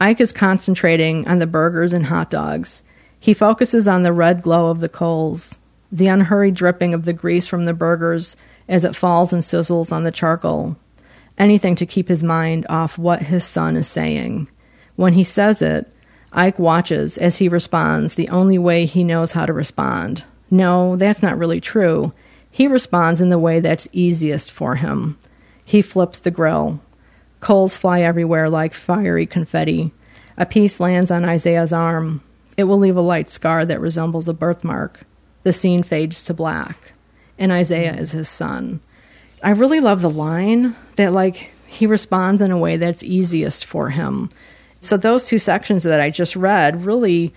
Ike is concentrating on the burgers and hot dogs. He focuses on the red glow of the coals, the unhurried dripping of the grease from the burgers as it falls and sizzles on the charcoal. Anything to keep his mind off what his son is saying. When he says it, Ike watches as he responds the only way he knows how to respond. No, that's not really true. He responds in the way that's easiest for him. He flips the grill. Coals fly everywhere like fiery confetti. A piece lands on Isaiah's arm. It will leave a light scar that resembles a birthmark. The scene fades to black, and Isaiah is his son. I really love the line that, like, he responds in a way that's easiest for him. So those two sections that I just read really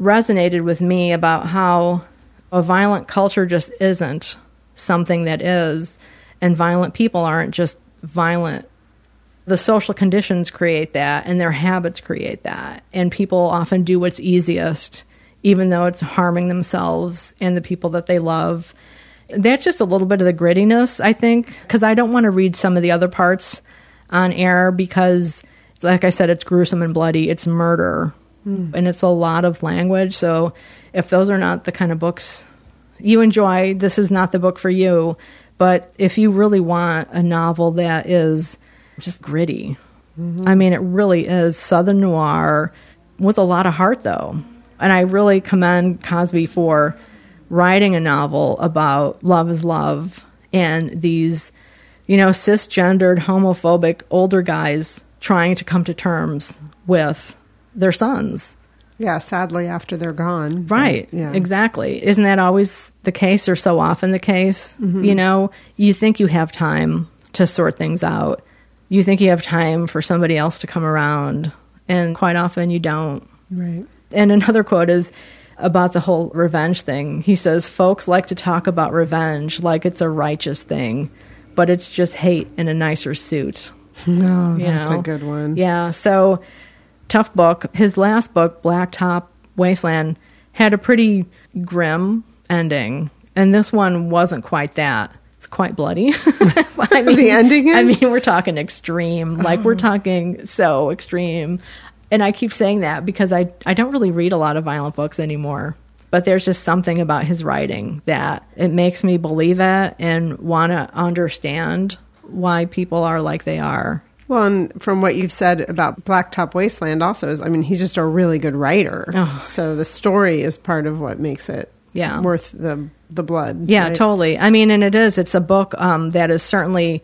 resonated with me about how a violent culture just isn't something that is, and violent people aren't just violent. The social conditions create that, and their habits create that. And people often do what's easiest, even though it's harming themselves and the people that they love. That's just a little bit of the grittiness, I think, because I don't want to read some of the other parts on air because, like I said, it's gruesome and bloody. It's murder, and it's a lot of language. So if those are not the kind of books you enjoy, this is not the book for you. But if you really want a novel that is just gritty, I mean, it really is Southern noir with a lot of heart, though. And I really commend Cosby for writing a novel about love is love and these, you know, cisgendered, homophobic older guys trying to come to terms with their sons. Yeah, sadly, after they're gone. Right, but, yeah. Exactly. Isn't that always the case, or so often the case? Mm-hmm. You know, you think you have time to sort things out. You think you have time for somebody else to come around, and quite often you don't. Right. And another quote is, about the whole revenge thing. He says, folks like to talk about revenge like it's a righteous thing, but it's just hate in a nicer suit. No, that's a good one. Yeah, so tough book. His last book, Blacktop Wasteland, had a pretty grim ending, and this one wasn't quite that. It's quite bloody. I mean, the ending is? I mean, we're talking extreme. Like, we're talking so extreme. And I keep saying that because I don't really read a lot of violent books anymore. But there's just something about his writing that it makes me believe it and want to understand why people are like they are. Well, and from what you've said about Blacktop Wasteland also is, I mean, he's just a really good writer. Oh. So the story is part of what makes it worth the blood. Yeah, right? Totally. I mean, and it is. It's a book that is certainly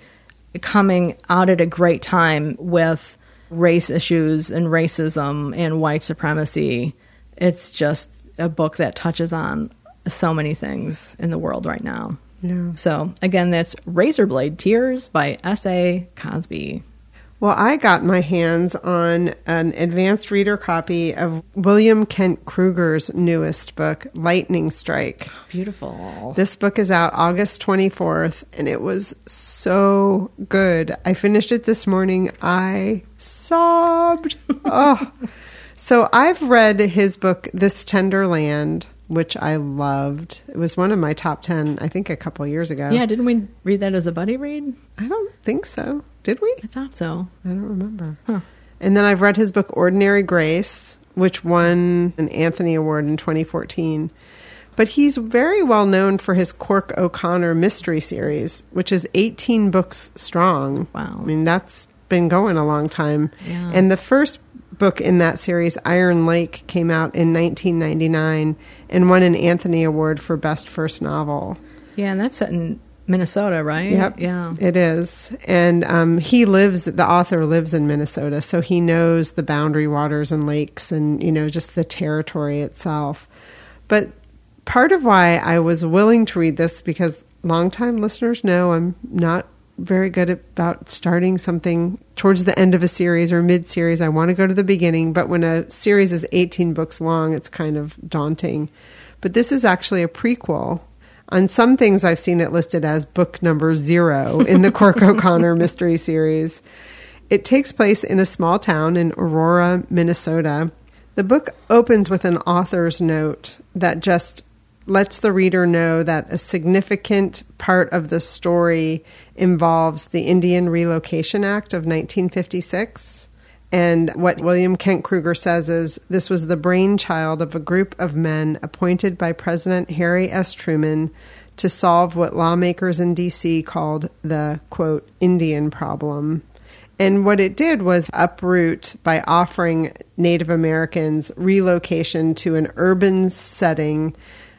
coming out at a great time with race issues and racism and white supremacy. It's just a book that touches on so many things in the world right now. Yeah. So again, that's Razorblade Tears by S.A. Cosby. Well, I got my hands on an advanced reader copy of William Kent Krueger's newest book, Lightning Strike. Beautiful. This book is out August 24th, and it was so good. I finished it this morning. I sobbed. Oh. So I've read his book, This Tender Land, which I loved. It was one of my top 10, I think, a couple years ago. Yeah, didn't we read that as a buddy read? I don't think so. Did we? I thought so. I don't remember. Huh. And then I've read his book, Ordinary Grace, which won an Anthony Award in 2014. But he's very well known for his Cork O'Connor mystery series, which is 18 books strong. Wow. I mean, that's been going a long time. Yeah. And the first book in that series, Iron Lake, came out in 1999 and won an Anthony Award for Best First Novel. Yeah, and that's set in Minnesota, right? Yep. Yeah, it is. And the author lives in Minnesota, so he knows the boundary waters and lakes and, you know, just the territory itself. But part of why I was willing to read this, because longtime listeners know I'm not very good about starting something towards the end of a series or mid-series. I want to go to the beginning, but when a series is 18 books long, it's kind of daunting. But this is actually a prequel. On some things, I've seen it listed as book number 0 in the Cork O'Connor mystery series. It takes place in a small town in Aurora, Minnesota. The book opens with an author's note that just lets the reader know that a significant part of the story involves the Indian Relocation Act of 1956. And what William Kent Krueger says is, this was the brainchild of a group of men appointed by President Harry S. Truman to solve what lawmakers in D.C. called the, quote, Indian problem. And what it did was uproot by offering Native Americans relocation to an urban setting,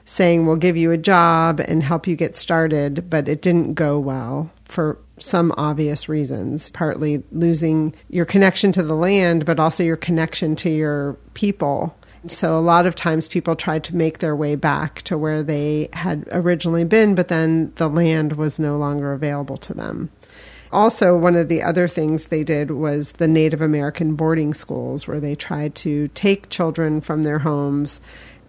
saying, we'll give you a job and help you get started. But it didn't go well for some obvious reasons, partly losing your connection to the land, but also your connection to your people. So a lot of times people tried to make their way back to where they had originally been, but then the land was no longer available to them. Also, one of the other things they did was the Native American boarding schools, where they tried to take children from their homes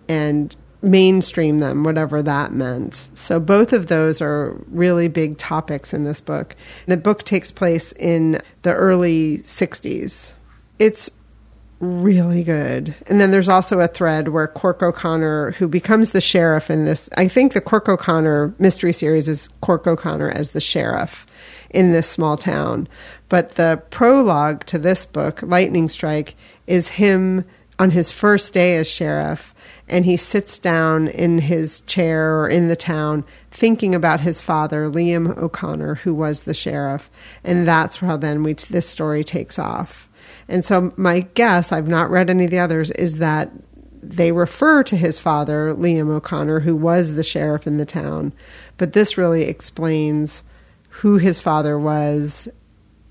and mainstream them, whatever that meant. So both of those are really big topics in this book. The book takes place in the early 60s. It's really good. And then there's also a thread where Cork O'Connor, who becomes the sheriff in this, I think the Cork O'Connor mystery series is Cork O'Connor as the sheriff in this small town. But the prologue to this book, Lightning Strike, is him on his first day as sheriff. And he sits down in his chair or in the town thinking about his father, Liam O'Connor, who was the sheriff. And that's how then this story takes off. And so my guess, I've not read any of the others, is that they refer to his father, Liam O'Connor, who was the sheriff in the town. But this really explains who his father was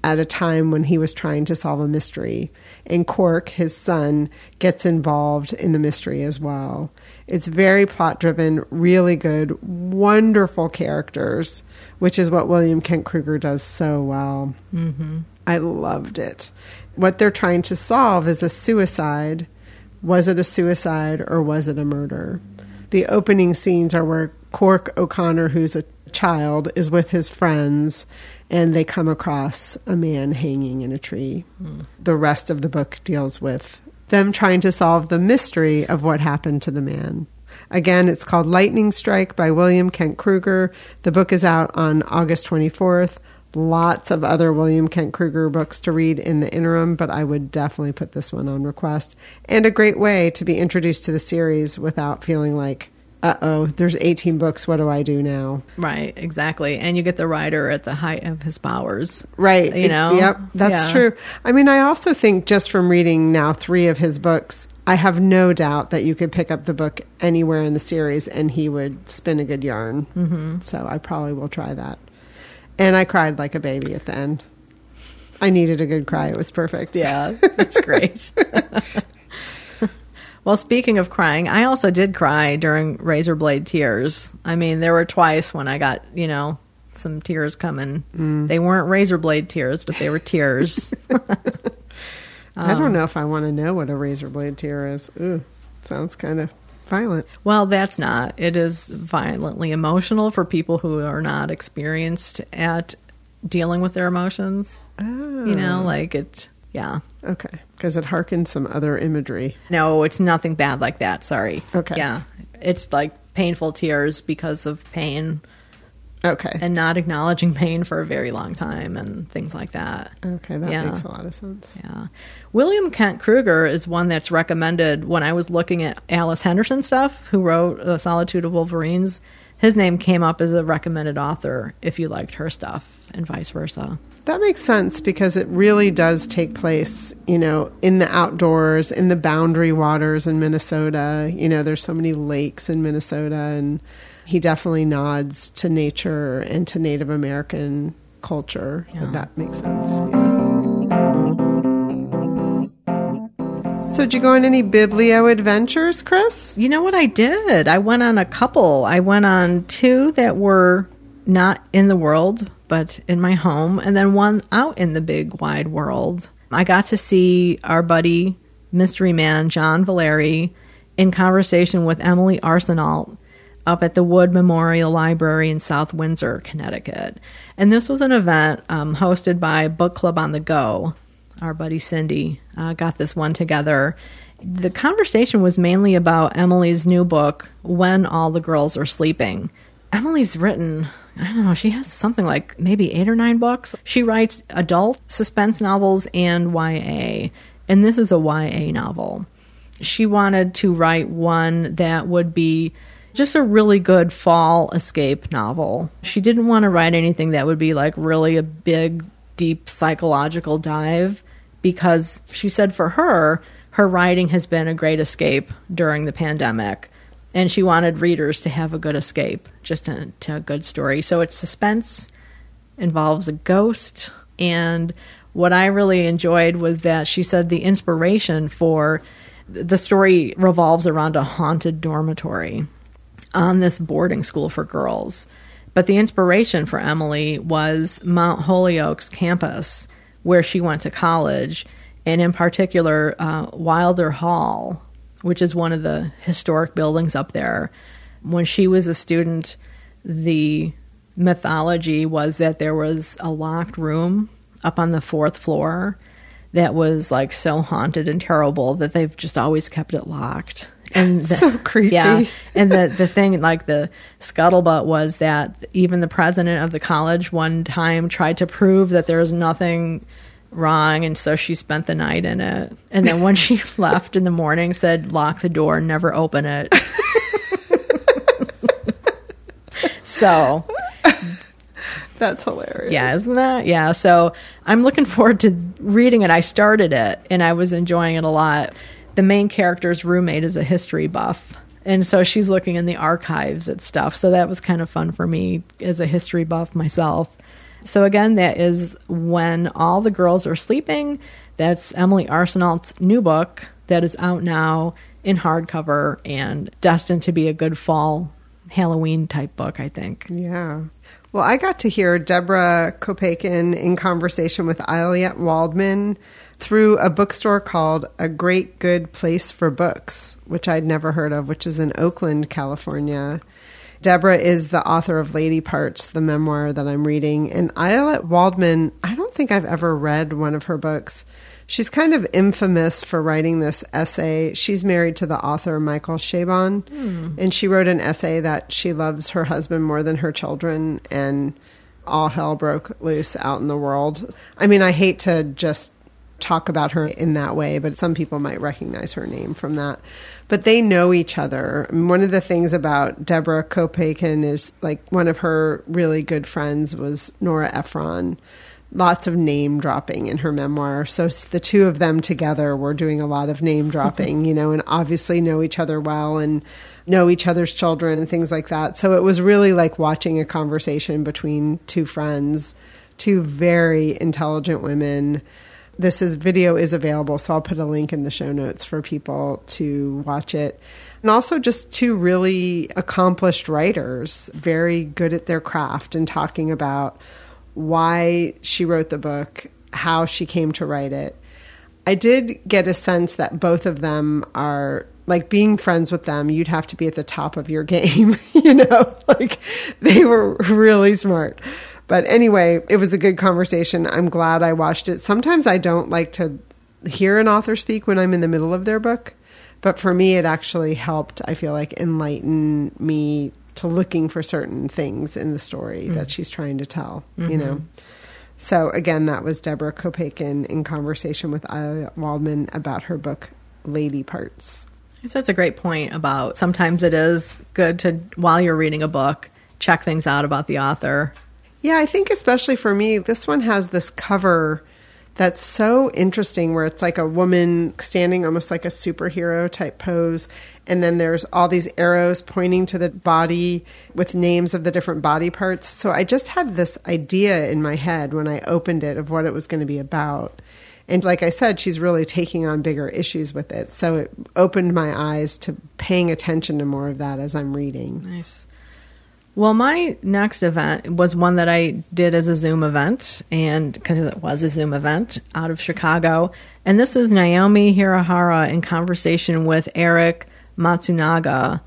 at a time when he was trying to solve a mystery. And Cork, his son, gets involved in the mystery as well. It's very plot-driven, really good, wonderful characters, which is what William Kent Krueger does so well. Mm-hmm. I loved it. What they're trying to solve is a suicide. Was it a suicide or was it a murder? The opening scenes are where Cork O'Connor, who's a child, is with his friends, and they come across a man hanging in a tree. Mm. The rest of the book deals with them trying to solve the mystery of what happened to the man. Again, it's called Lightning Strike by William Kent Krueger. The book is out on August 24th. Lots of other William Kent Krueger books to read in the interim, but I would definitely put this one on request. And a great way to be introduced to the series without feeling like, uh-oh, there's 18 books, what do I do now? Right, exactly. And you get the writer at the height of his powers. Right. You know? Yep, that's true. I mean, I also think just from reading now 3 of his books, I have no doubt that you could pick up the book anywhere in the series and he would spin a good yarn. Mm-hmm. So I probably will try that. And I cried like a baby at the end. I needed a good cry. It was perfect. Yeah, that's great. Well, speaking of crying, I also did cry during Razorblade Tears. I mean, there were twice when I got, you know, some tears coming. Mm. They weren't Razorblade Tears, but they were tears. I don't know if I want to know what a Razorblade Tear is. Ooh, sounds kind of violent. Well, that's not. It is violently emotional for people who are not experienced at dealing with their emotions. Oh. You know, like it, yeah. Okay, because it harkens some other imagery. No, it's nothing bad like that, sorry. Okay. Yeah, it's like painful tears because of pain. Okay. And not acknowledging pain for a very long time and things like that. Okay, that makes a lot of sense. Yeah. William Kent Krueger is one that's recommended when I was looking at Alice Henderson stuff, who wrote A Solitude of Wolverines. His name came up as a recommended author if you liked her stuff and vice versa. That makes sense because it really does take place, you know, in the outdoors, in the boundary waters in Minnesota. You know, there's so many lakes in Minnesota and he definitely nods to nature and to Native American culture, if that makes sense. So did you go on any biblio adventures, Chris? You know what I did? I went on a couple. I went on two that were not in the world, but in my home, and then one out in the big wide world. I got to see our buddy, mystery man John Valeri, in conversation with Emily Arsenault up at the Wood Memorial Library in South Windsor, Connecticut. And this was an event hosted by Book Club on the Go. Our buddy Cindy got this one together. The conversation was mainly about Emily's new book, When All the Girls Are Sleeping. Emily's written, I don't know, she has something like maybe 8 or 9 books. She writes adult suspense novels and YA, and this is a YA novel. She wanted to write one that would be just a really good fall escape novel. She didn't want to write anything that would be like really a big, deep psychological dive, because she said for her, her writing has been a great escape during the pandemic, and she wanted readers to have a good escape, just to a good story. So it's suspense, involves a ghost, and what I really enjoyed was that she said the inspiration for the story revolves around a haunted dormitory on this boarding school for girls. But the inspiration for Emily was Mount Holyoke's campus, where she went to college, and in particular, Wilder Hall, which is one of the historic buildings up there. When she was a student, the mythology was that there was a locked room up on the 4th floor that was like so haunted and terrible that they've just always kept it locked. And the, so creepy. Yeah. And the thing, like the scuttlebutt was that even the president of the college one time tried to prove that there was nothing wrong, and so she spent the night in it. And then when she left in the morning, said, lock the door, never open it. So... That's hilarious. Yeah, isn't that? Yeah, so I'm looking forward to reading it. I started it, and I was enjoying it a lot. The main character's roommate is a history buff, and so she's looking in the archives at stuff. So that was kind of fun for me as a history buff myself. So again, that is When All the Girls Are Sleeping. That's Emily Arsenault's new book that is out now in hardcover and destined to be a good fall Halloween-type book, I think. Yeah. Well, I got to hear Deborah Copaken in conversation with Elliot Waldman through a bookstore called A Great Good Place for Books, which I'd never heard of, which is in Oakland, California. Deborah is the author of Lady Parts, the memoir that I'm reading. And Elliot Waldman, I don't think I've ever read one of her books. She's kind of infamous for writing this essay. She's married to the author Michael Chabon, and she wrote an essay that she loves her husband more than her children, and all hell broke loose out in the world. I mean, I hate to just talk about her in that way, but some people might recognize her name from that. But they know each other. I mean, one of the things about Deborah Copaken is, like, one of her really good friends was Nora Ephron. Lots of name dropping in her memoir. So the two of them together were doing a lot of name dropping, you know, and obviously know each other well and know each other's children and things like that. So it was really like watching a conversation between two friends, two very intelligent women. This video is available, so I'll put a link in the show notes for people to watch it. And also just two really accomplished writers, very good at their craft, and talking about why she wrote the book, how she came to write it. I did get a sense that both of them are, like, being friends with them, you'd have to be at the top of your game, you know, like they were really smart. But anyway, it was a good conversation. I'm glad I watched it. Sometimes I don't like to hear an author speak when I'm in the middle of their book, but for me, it actually helped, I feel like, enlighten me to looking for certain things in the story that she's trying to tell, you know. So again, that was Deborah Copaken in conversation with Elliot Waldman about her book, Lady Parts. So that's a great point about sometimes it is good to, while you're reading a book, check things out about the author. Yeah, I think especially for me, this one has this cover that's so interesting, where it's like a woman standing almost like a superhero type pose. And then there's all these arrows pointing to the body with names of the different body parts. So I just had this idea in my head when I opened it of what it was going to be about. And like I said, she's really taking on bigger issues with it. So it opened my eyes to paying attention to more of that as I'm reading. Nice. Well, my next event was one that I did as a Zoom event, and because it was a Zoom event out of Chicago. And this was Naomi Hirahara in conversation with Eric Matsunaga.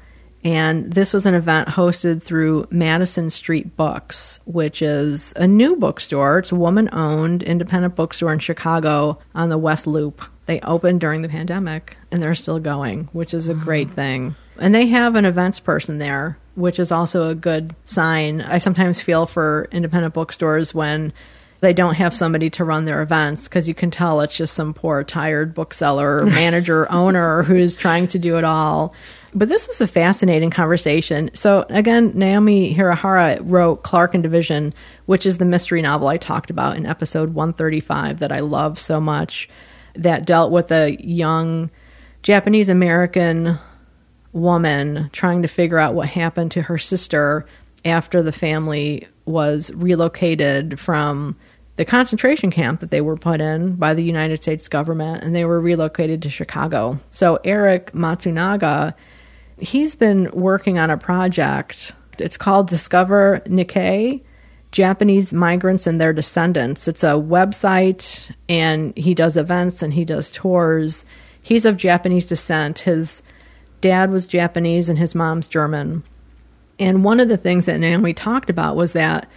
And this was an event hosted through Madison Street Books, which is a new bookstore. It's a woman-owned independent bookstore in Chicago on the West Loop. They opened during the pandemic, and they're still going, which is a great thing. And they have an events person there, which is also a good sign. I sometimes feel for independent bookstores when they don't have somebody to run their events, because you can tell it's just some poor, tired bookseller, or manager, or owner who's trying to do it all. But this was a fascinating conversation. So again, Naomi Hirahara wrote Clark and Division, which is the mystery novel I talked about in episode 135 that I love so much, that dealt with a young Japanese-American woman trying to figure out what happened to her sister after the family was relocated from the concentration camp that they were put in by the United States government, and they were relocated to Chicago. So Eric Matsunaga, he's been working on a project. It's called Discover Nikkei, Japanese Migrants and Their Descendants. It's a website, and he does events and he does tours. He's of Japanese descent. His dad was Japanese and his mom's German. And one of the things that Naomi talked about was that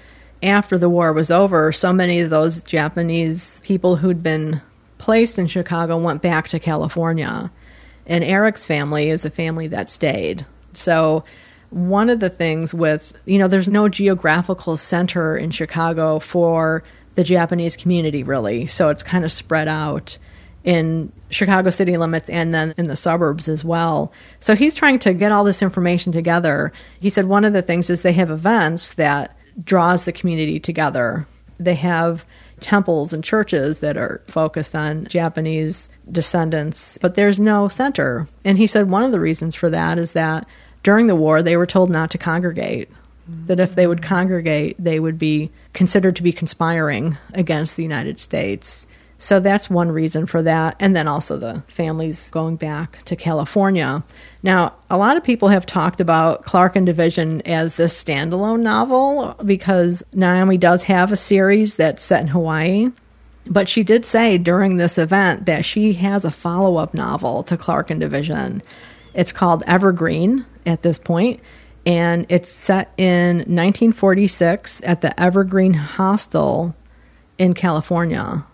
after the war was over, so many of those Japanese people who'd been placed in Chicago went back to California. And Eric's family is a family that stayed. So one of the things with, there's no geographical center in Chicago for the Japanese community, really. So it's kind of spread out in Chicago city limits and then in the suburbs as well. So he's trying to get all this information together. He said one of the things is they have events that draws the community together. They have temples and churches that are focused on Japanese descendants, but there's no center. And he said one of the reasons for that is that during the war, they were told not to congregate, that if they would congregate, they would be considered to be conspiring against the United States. So that's one reason for that. And then also the families going back to California. Now, a lot of people have talked about Clark and Division as this standalone novel because Naomi does have a series that's set in Hawaii. But she did say during this event that she has a follow-up novel to Clark and Division. It's called Evergreen at this point, and it's set in 1946 at the Evergreen Hostel in California.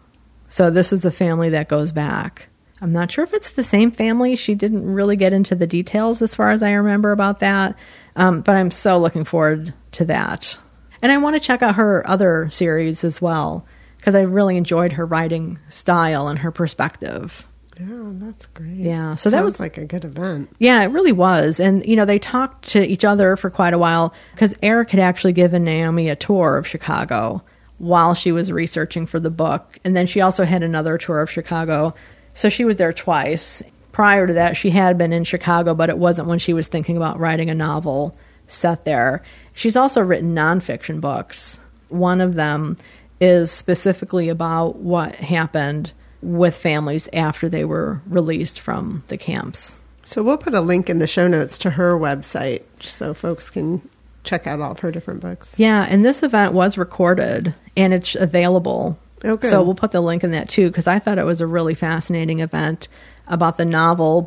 So this is a family that goes back. I'm not sure if it's the same family. She didn't really get into the details as far as I remember about that. But I'm so looking forward to that. And I want to check out her other series as well, because I really enjoyed her writing style and her perspective. Oh, that's great. Yeah. So that was like a good event. Yeah, it really was. And, they talked to each other for quite a while because Eric had actually given Naomi a tour of Chicago while she was researching for the book. And then she also had another tour of Chicago. So she was there twice. Prior to that, she had been in Chicago, but it wasn't when she was thinking about writing a novel set there. She's also written nonfiction books. One of them is specifically about what happened with families after they were released from the camps. So we'll put a link in the show notes to her website so folks can check out all of her different books. Yeah, and this event was recorded, and it's available. Okay. So we'll put the link in that, too, because I thought it was a really fascinating event about the novel,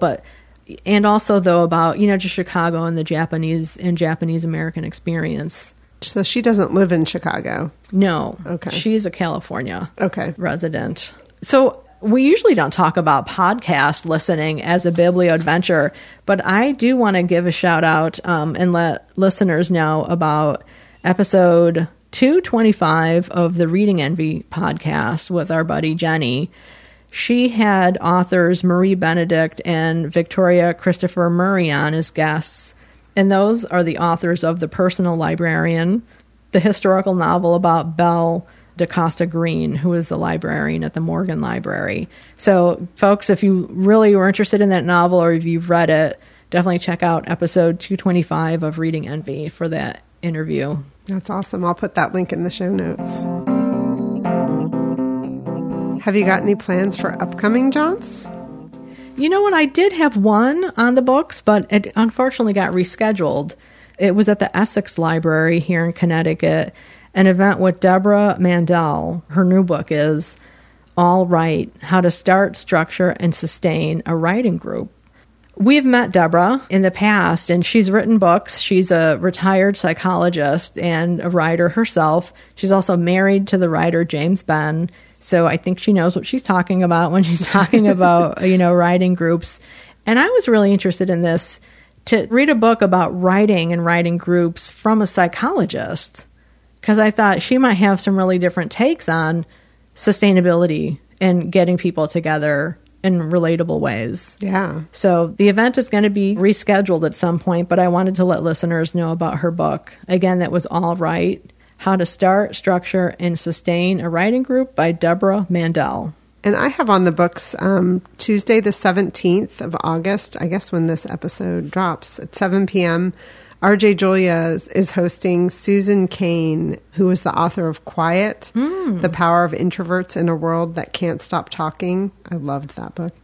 and also, though, about, just Chicago and the Japanese and Japanese-American experience. So she doesn't live in Chicago? No. Okay. She's a California resident. So we usually don't talk about podcast listening as a biblioadventure, but I do want to give a shout out and let listeners know about episode 225 of the Reading Envy podcast with our buddy Jenny. She had authors Marie Benedict and Victoria Christopher Murray on as guests, and those are the authors of The Personal Librarian, the historical novel about Belle DaCosta Green, who was the librarian at the Morgan Library. So, folks, if you really were interested in that novel or if you've read it, definitely check out episode 225 of Reading Envy for that interview. That's awesome. I'll put that link in the show notes. Have you got any plans for upcoming jaunts? You know what? I did have one on the books, but it unfortunately got rescheduled. It was at the Essex Library here in Connecticut, an event with Deborah Mandel. Her new book is All Right, How to Start, Structure, and Sustain a Writing Group. We've met Deborah in the past, and she's written books. She's a retired psychologist and a writer herself. She's also married to the writer James Benn. So I think she knows what she's talking about when she's talking about, you know, writing groups. And I was really interested in this, to read a book about writing and writing groups from a psychologist, because I thought she might have some really different takes on sustainability and getting people together in relatable ways. Yeah. So the event is going to be rescheduled at some point, but I wanted to let listeners know about her book. Again, that was All Right, How to Start, Structure, and Sustain a Writing Group by Deborah Mandel. And I have on the books Tuesday, the 17th of August, I guess when this episode drops, at 7 p.m., R.J. Julia is hosting Susan Cain, who is the author of Quiet, The Power of Introverts in a World That Can't Stop Talking. I loved that book.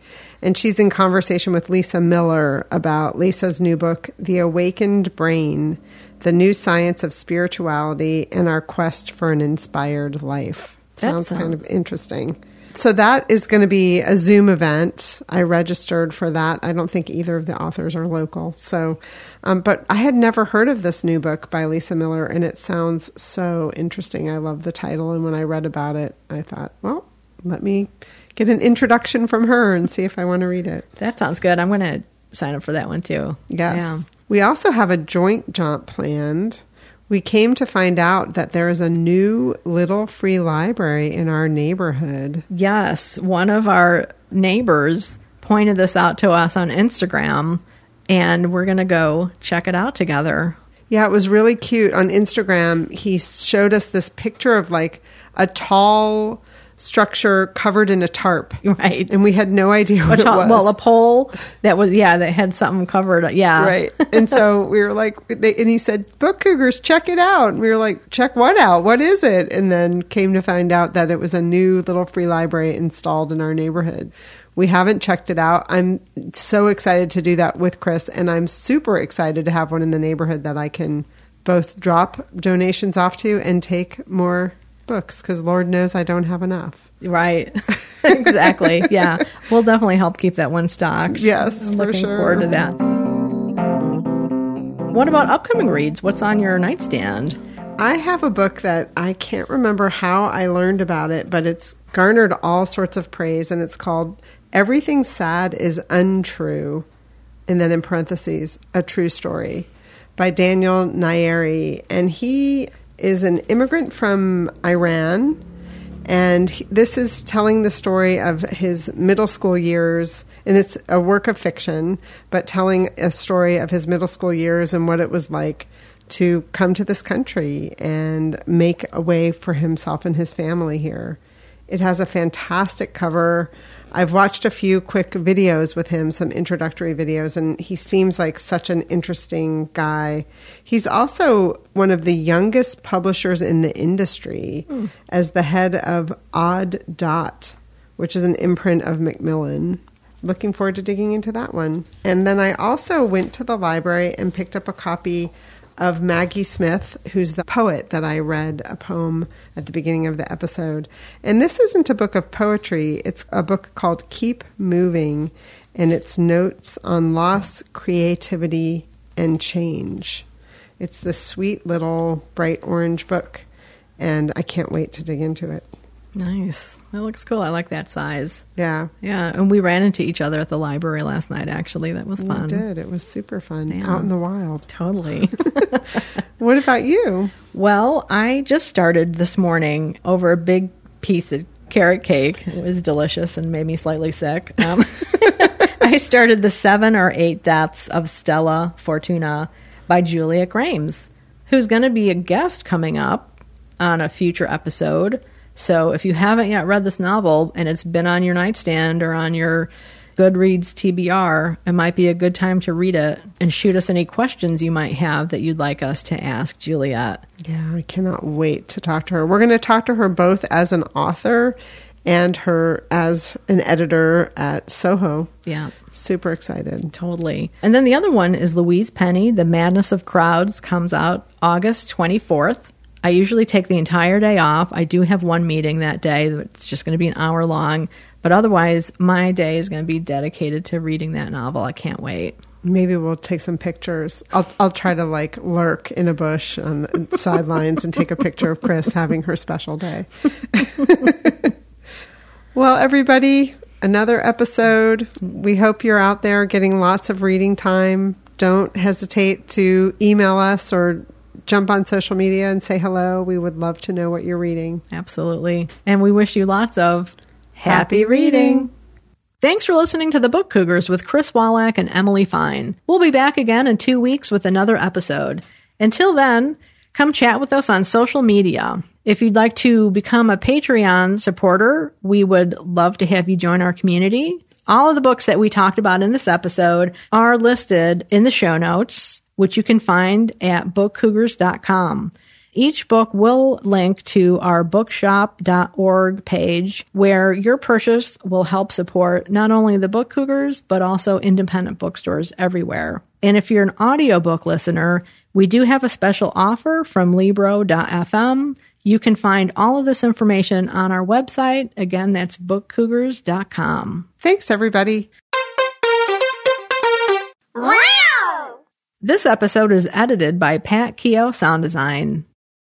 And she's in conversation with Lisa Miller about Lisa's new book, The Awakened Brain, The New Science of Spirituality and Our Quest for an Inspired Life. Sounds kind of interesting. So that is going to be a Zoom event. I registered for that. I don't think either of the authors are local. So, but I had never heard of this new book by Lisa Miller, and it sounds so interesting. I love the title. And when I read about it, I thought, well, let me get an introduction from her and see if I want to read it. That sounds good. I'm going to sign up for that one too. Yes. Yeah. We also have a joint jaunt planned. We came to find out that there is a new little free library in our neighborhood. Yes. One of our neighbors pointed this out to us on Instagram, and we're going to go check it out together. Yeah, it was really cute. On Instagram, he showed us this picture of like a tall structure covered in a tarp. Right. And we had no idea what it was. Well, a pole that was, that had something covered. Yeah. Right. And so we were like, and he said, Book Cougars, check it out. And we were like, check what out? What is it? And then came to find out that it was a new little free library installed in our neighborhood. We haven't checked it out. I'm so excited to do that with Chris. And I'm super excited to have one in the neighborhood that I can both drop donations off to and take more books, because Lord knows I don't have enough. Right. Exactly. Yeah. We'll definitely help keep that one stocked. Yes, I'm looking forward to that. What about upcoming reads? What's on your nightstand? I have a book that I can't remember how I learned about it, but it's garnered all sorts of praise, and it's called Everything Sad is Untrue, and then in parentheses, A True Story, by Daniel Nyeri. And he is an immigrant from Iran, and this is telling the story of his middle school years, and it's a work of fiction, but telling a story of his middle school years and what it was like to come to this country and make a way for himself and his family here. It has a fantastic cover. I've watched a few quick videos with him, some introductory videos, and he seems like such an interesting guy. He's also one of the youngest publishers in the industry as the head of Odd Dot, which is an imprint of Macmillan. Looking forward to digging into that one. And then I also went to the library and picked up a copy of Maggie Smith, who's the poet that I read a poem at the beginning of the episode. And this isn't a book of poetry. It's a book called Keep Moving, and it's notes on loss, creativity, and change. It's this sweet little bright orange book, and I can't wait to dig into it. Nice. That looks cool. I like that size. Yeah. Yeah. And we ran into each other at the library last night, actually. That was fun. We did. It was super fun. Damn. Out in the wild. Totally. What about you? Well, I just started this morning over a big piece of carrot cake. It was delicious and made me slightly sick. I started The 7 or 8 Deaths of Stella Fortuna by Julia Grahams, who's going to be a guest coming up on a future episode. So if you haven't yet read this novel and it's been on your nightstand or on your Goodreads TBR, it might be a good time to read it and shoot us any questions you might have that you'd like us to ask Juliet. Yeah, I cannot wait to talk to her. We're going to talk to her both as an author and her as an editor at Soho. Yeah. Super excited. Totally. And then the other one is Louise Penny, The Madness of Crowds, comes out August 24th. I usually take the entire day off. I do have one meeting that day. It's just going to be an hour long. But otherwise, my day is going to be dedicated to reading that novel. I can't wait. Maybe we'll take some pictures. I'll try to like lurk in a bush on the sidelines and take a picture of Chris having her special day. Well, everybody, another episode. We hope you're out there getting lots of reading time. Don't hesitate to email us or jump on social media and say hello. We would love to know what you're reading. Absolutely. And we wish you lots of happy reading. Thanks for listening to The Book Cougars with Chris Wallach and Emily Fine. We'll be back again in 2 weeks with another episode. Until then, come chat with us on social media. If you'd like to become a Patreon supporter, we would love to have you join our community. All of the books that we talked about in this episode are listed in the show notes, which you can find at bookcougars.com. Each book will link to our bookshop.org page, where your purchase will help support not only the Book Cougars, but also independent bookstores everywhere. And if you're an audiobook listener, we do have a special offer from Libro.fm. You can find all of this information on our website. Again, that's bookcougars.com. Thanks, everybody. Wow! This episode is edited by Pat Keogh Sound Design.